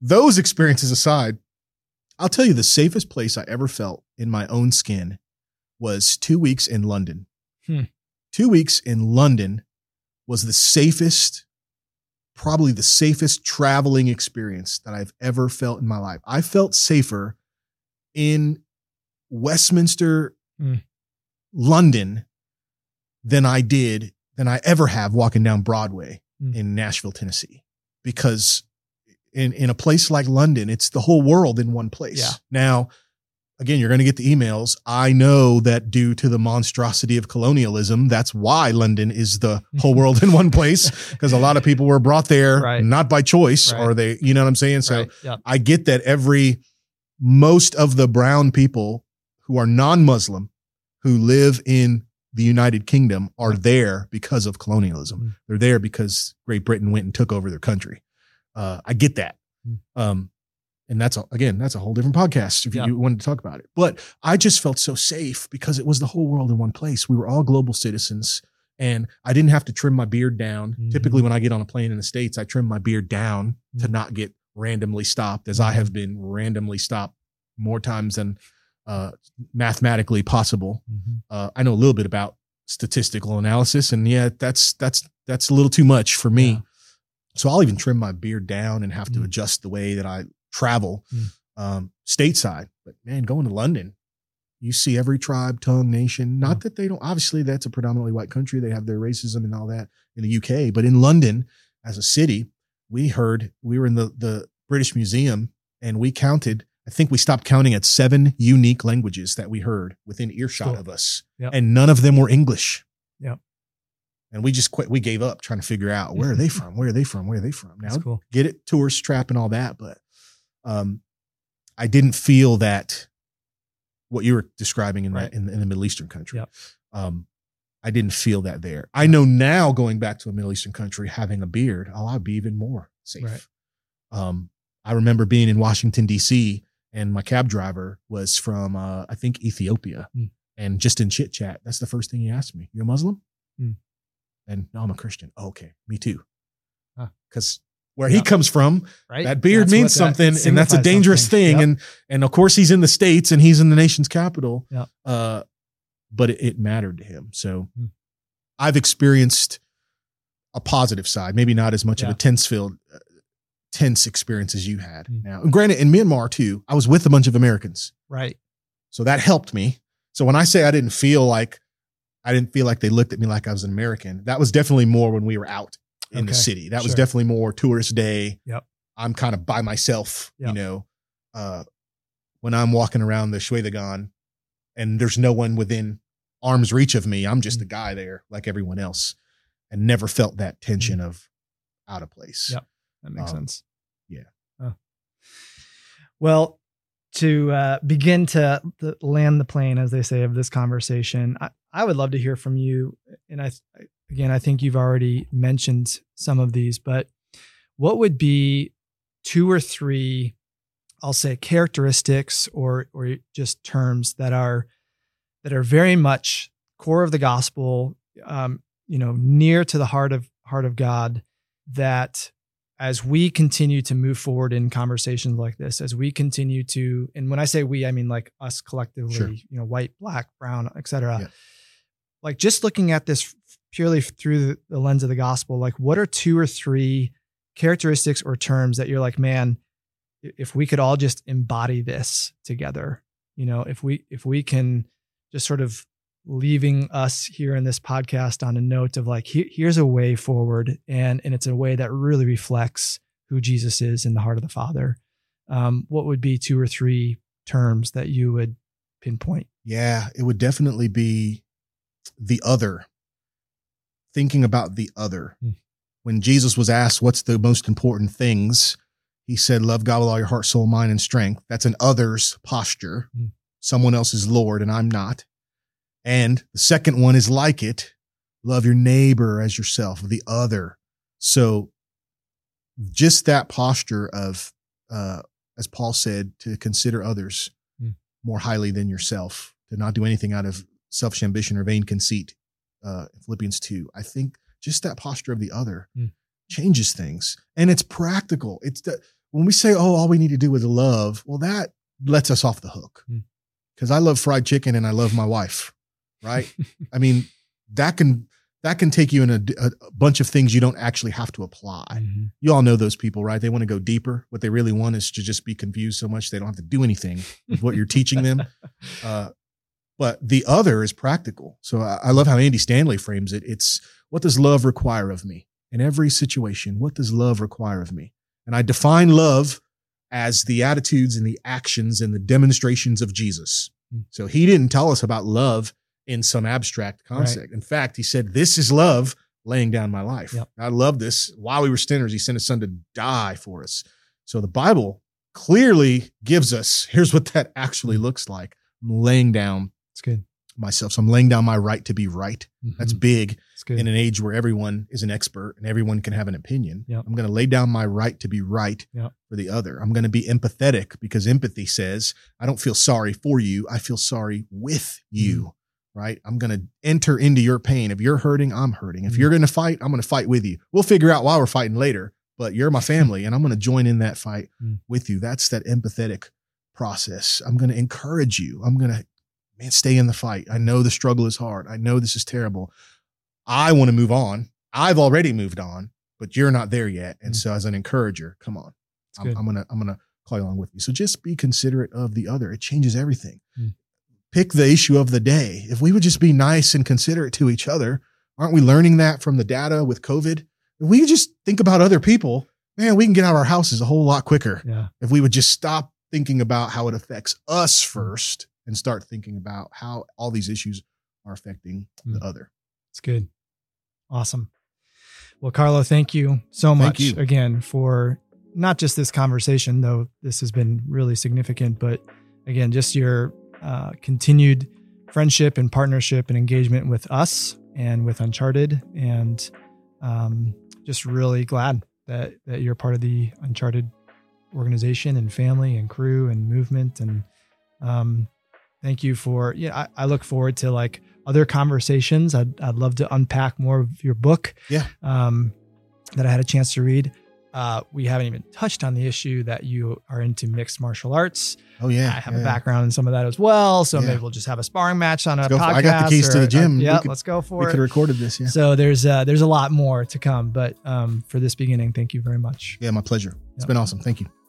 those experiences aside, I'll tell you the safest place I ever felt in my own skin was two weeks in London. Hmm. Two weeks in London was the safest, probably the safest traveling experience that I've ever felt in my life. I felt safer in Westminster, mm. London, than I did, than I ever have walking down Broadway mm. in Nashville, Tennessee. Because in, in a place like London, it's the whole world in one place. Yeah. Now, again, you're going to get the emails. I know that due to the monstrosity of colonialism, that's why London is the whole world in one place, because a lot of people were brought there right. not by choice right. or they, you know what I'm saying? So right. yep. I get that every, most of the brown people who are non-Muslim who live in the United Kingdom are there because of colonialism. Mm-hmm. They're there because Great Britain went and took over their country. Uh, I get that. Mm-hmm. Um, And that's, a, again, that's a whole different podcast if you yeah. wanted to talk about it. But I just felt so safe because it was the whole world in one place. We were all global citizens, and I didn't have to trim my beard down. Mm-hmm. Typically when I get on a plane in the States, I trim my beard down mm-hmm. to not get randomly stopped, as I have been randomly stopped more times than uh, mathematically possible. Mm-hmm. Uh, I know a little bit about statistical analysis, and yeah, that's, that's, that's a little too much for me. Yeah. So I'll even trim my beard down and have mm-hmm. to adjust the way that I travel mm. um, stateside. But man, going to London, you see every tribe, tongue, nation, not mm. that they don't, obviously that's a predominantly white country. They have their racism and all that in the U K, but in London as a city, we heard, we were in the, the British Museum, and we counted, I think we stopped counting at seven unique languages that we heard within earshot cool. of us. Yep. And none of them were English. Yeah. And we just quit. We gave up trying to figure out where are they from? Where are they from? Where are they from? Now cool. get it, tourist trap and all that. But Um, I didn't feel that what you were describing in right. the, in, in the Middle Eastern country. Yep. Um, I didn't feel that there. I know now going back to a Middle Eastern country, having a beard, I'll, I'll be even more safe. Right. Um, I remember being in Washington, D C, and my cab driver was from, uh, I think Ethiopia. Mm. And just in chit chat, that's the first thing he asked me. You're a Muslim? Mm. And no, I'm a Christian. Oh, okay. Me too. Huh. Cause where yep. he comes from, right? That beard that's means something, that and that's a dangerous something. thing. Yep. And and of course, he's in the States, and he's in the nation's capital. Yep. Uh, but it, it mattered to him. So mm-hmm. I've experienced a positive side, maybe not as much yeah. of a tense field, uh, tense experience as you had. Mm-hmm. Now, and granted, in Myanmar too, I was with a bunch of Americans, right? So that helped me. So when I say I didn't feel like I didn't feel like they looked at me like I was an American, that was definitely more when we were out. In okay. the city. That sure. was definitely more tourist day. Yep. I'm kind of by myself, yep. you know, uh, when I'm walking around the Shwedagon and there's no one within arm's reach of me, I'm just mm-hmm. a guy there like everyone else, and never felt that tension mm-hmm. of out of place. Yep. That makes um, sense. Yeah. Oh. Well, to uh, begin to the, land the plane, as they say, of this conversation, I, I would love to hear from you. And I, I Again, I think you've already mentioned some of these, but what would be two or three, I'll say, characteristics or or just terms that are that are very much core of the gospel, um, you know, near to the heart of heart of God, that as we continue to move forward in conversations like this, as we continue to, and when I say we, I mean like us collectively, sure. you know, white, black, brown, et cetera, yeah. like just looking at this purely through the lens of the gospel, like what are two or three characteristics or terms that you're like, man, if we could all just embody this together, you know, if we, if we can just sort of leaving us here in this podcast on a note of like, here, here's a way forward. And, and it's a way that really reflects who Jesus is in the heart of the Father. Um, what would be two or three terms that you would pinpoint? Yeah, it would definitely be the other. Thinking about the other, when Jesus was asked, what's the most important things? He said, love God with all your heart, soul, mind, and strength. That's an others posture. Mm. Someone else is Lord and I'm not. And the second one is like it. Love your neighbor as yourself, the other. So just that posture of, uh, as Paul said, to consider others mm. more highly than yourself, to not do anything out of selfish ambition or vain conceit, uh, Philippians two. I think just that posture of the other mm. changes things. And it's practical. It's the, when we say, oh, all we need to do is love, well, that lets us off the hook. Because mm. I love fried chicken and I love my wife, right? I mean, that can that can take you in a, a bunch of things you don't actually have to apply. Mm-hmm. You all know those people, right? They want to go deeper. What they really want is to just be confused so much they don't have to do anything with what you're teaching them. Uh, but the other is practical. So I, I love how Andy Stanley frames it. It's, what does love require of me? In every situation, what does love require of me? And I define love as the attitudes and the actions and the demonstrations of Jesus. Mm-hmm. So he didn't tell us about love in some abstract concept. Right. In fact, he said, this is love, laying down my life. Yep. I love this. While we were sinners, he sent his son to die for us. So the Bible clearly gives us, here's what that actually looks like. I'm laying down That's good. myself. So I'm laying down my right to be right. Mm-hmm. That's big That's good. in an age where everyone is an expert and everyone can have an opinion. Yep. I'm going to lay down my right to be right yep. for the other. I'm going to be empathetic, because empathy says, I don't feel sorry for you. I feel sorry with you. Mm. Right? I'm going to enter into your pain. If you're hurting, I'm hurting. If you're going to fight, I'm going to fight with you. We'll figure out why we're fighting later, but you're my family and I'm going to join in that fight mm. with you. That's that empathetic process. I'm going to encourage you. I'm going to, man, stay in the fight. I know the struggle is hard. I know this is terrible. I want to move on. I've already moved on, but you're not there yet. And mm. so as an encourager, come on, I'm, I'm going to, I'm going to call you along with me. So just be considerate of the other. It changes everything. Mm. Pick the issue of the day. If we would just be nice and considerate to each other, aren't we learning that from the data with COVID? If we just think about other people, man, we can get out of our houses a whole lot quicker. Yeah. If we would just stop thinking about how it affects us first and start thinking about how all these issues are affecting mm. the other. That's good. Awesome. Well, Carlo, thank you so much thank you. again for not just this conversation, though this has been really significant, but again, just your Uh, continued friendship and partnership and engagement with us and with Uncharted, and um, just really glad that that you're part of the Uncharted organization and family and crew and movement. And um, thank you for yeah. I, I look forward to like other conversations. I'd I'd love to unpack more of your book. Yeah. Um, that I had a chance to read. Uh, we haven't even touched on the issue that you are into mixed martial arts. Oh yeah. I have yeah. a background in some of that as well. So yeah. maybe we'll just have a sparring match on let's a podcast. I got the keys or, to the gym. Uh, yeah. Could, let's go for we it. We could have recorded this. Yeah. So there's, uh, there's a lot more to come, but, um, for this beginning, thank you very much. Yeah. My pleasure. It's yep. been awesome. Thank you.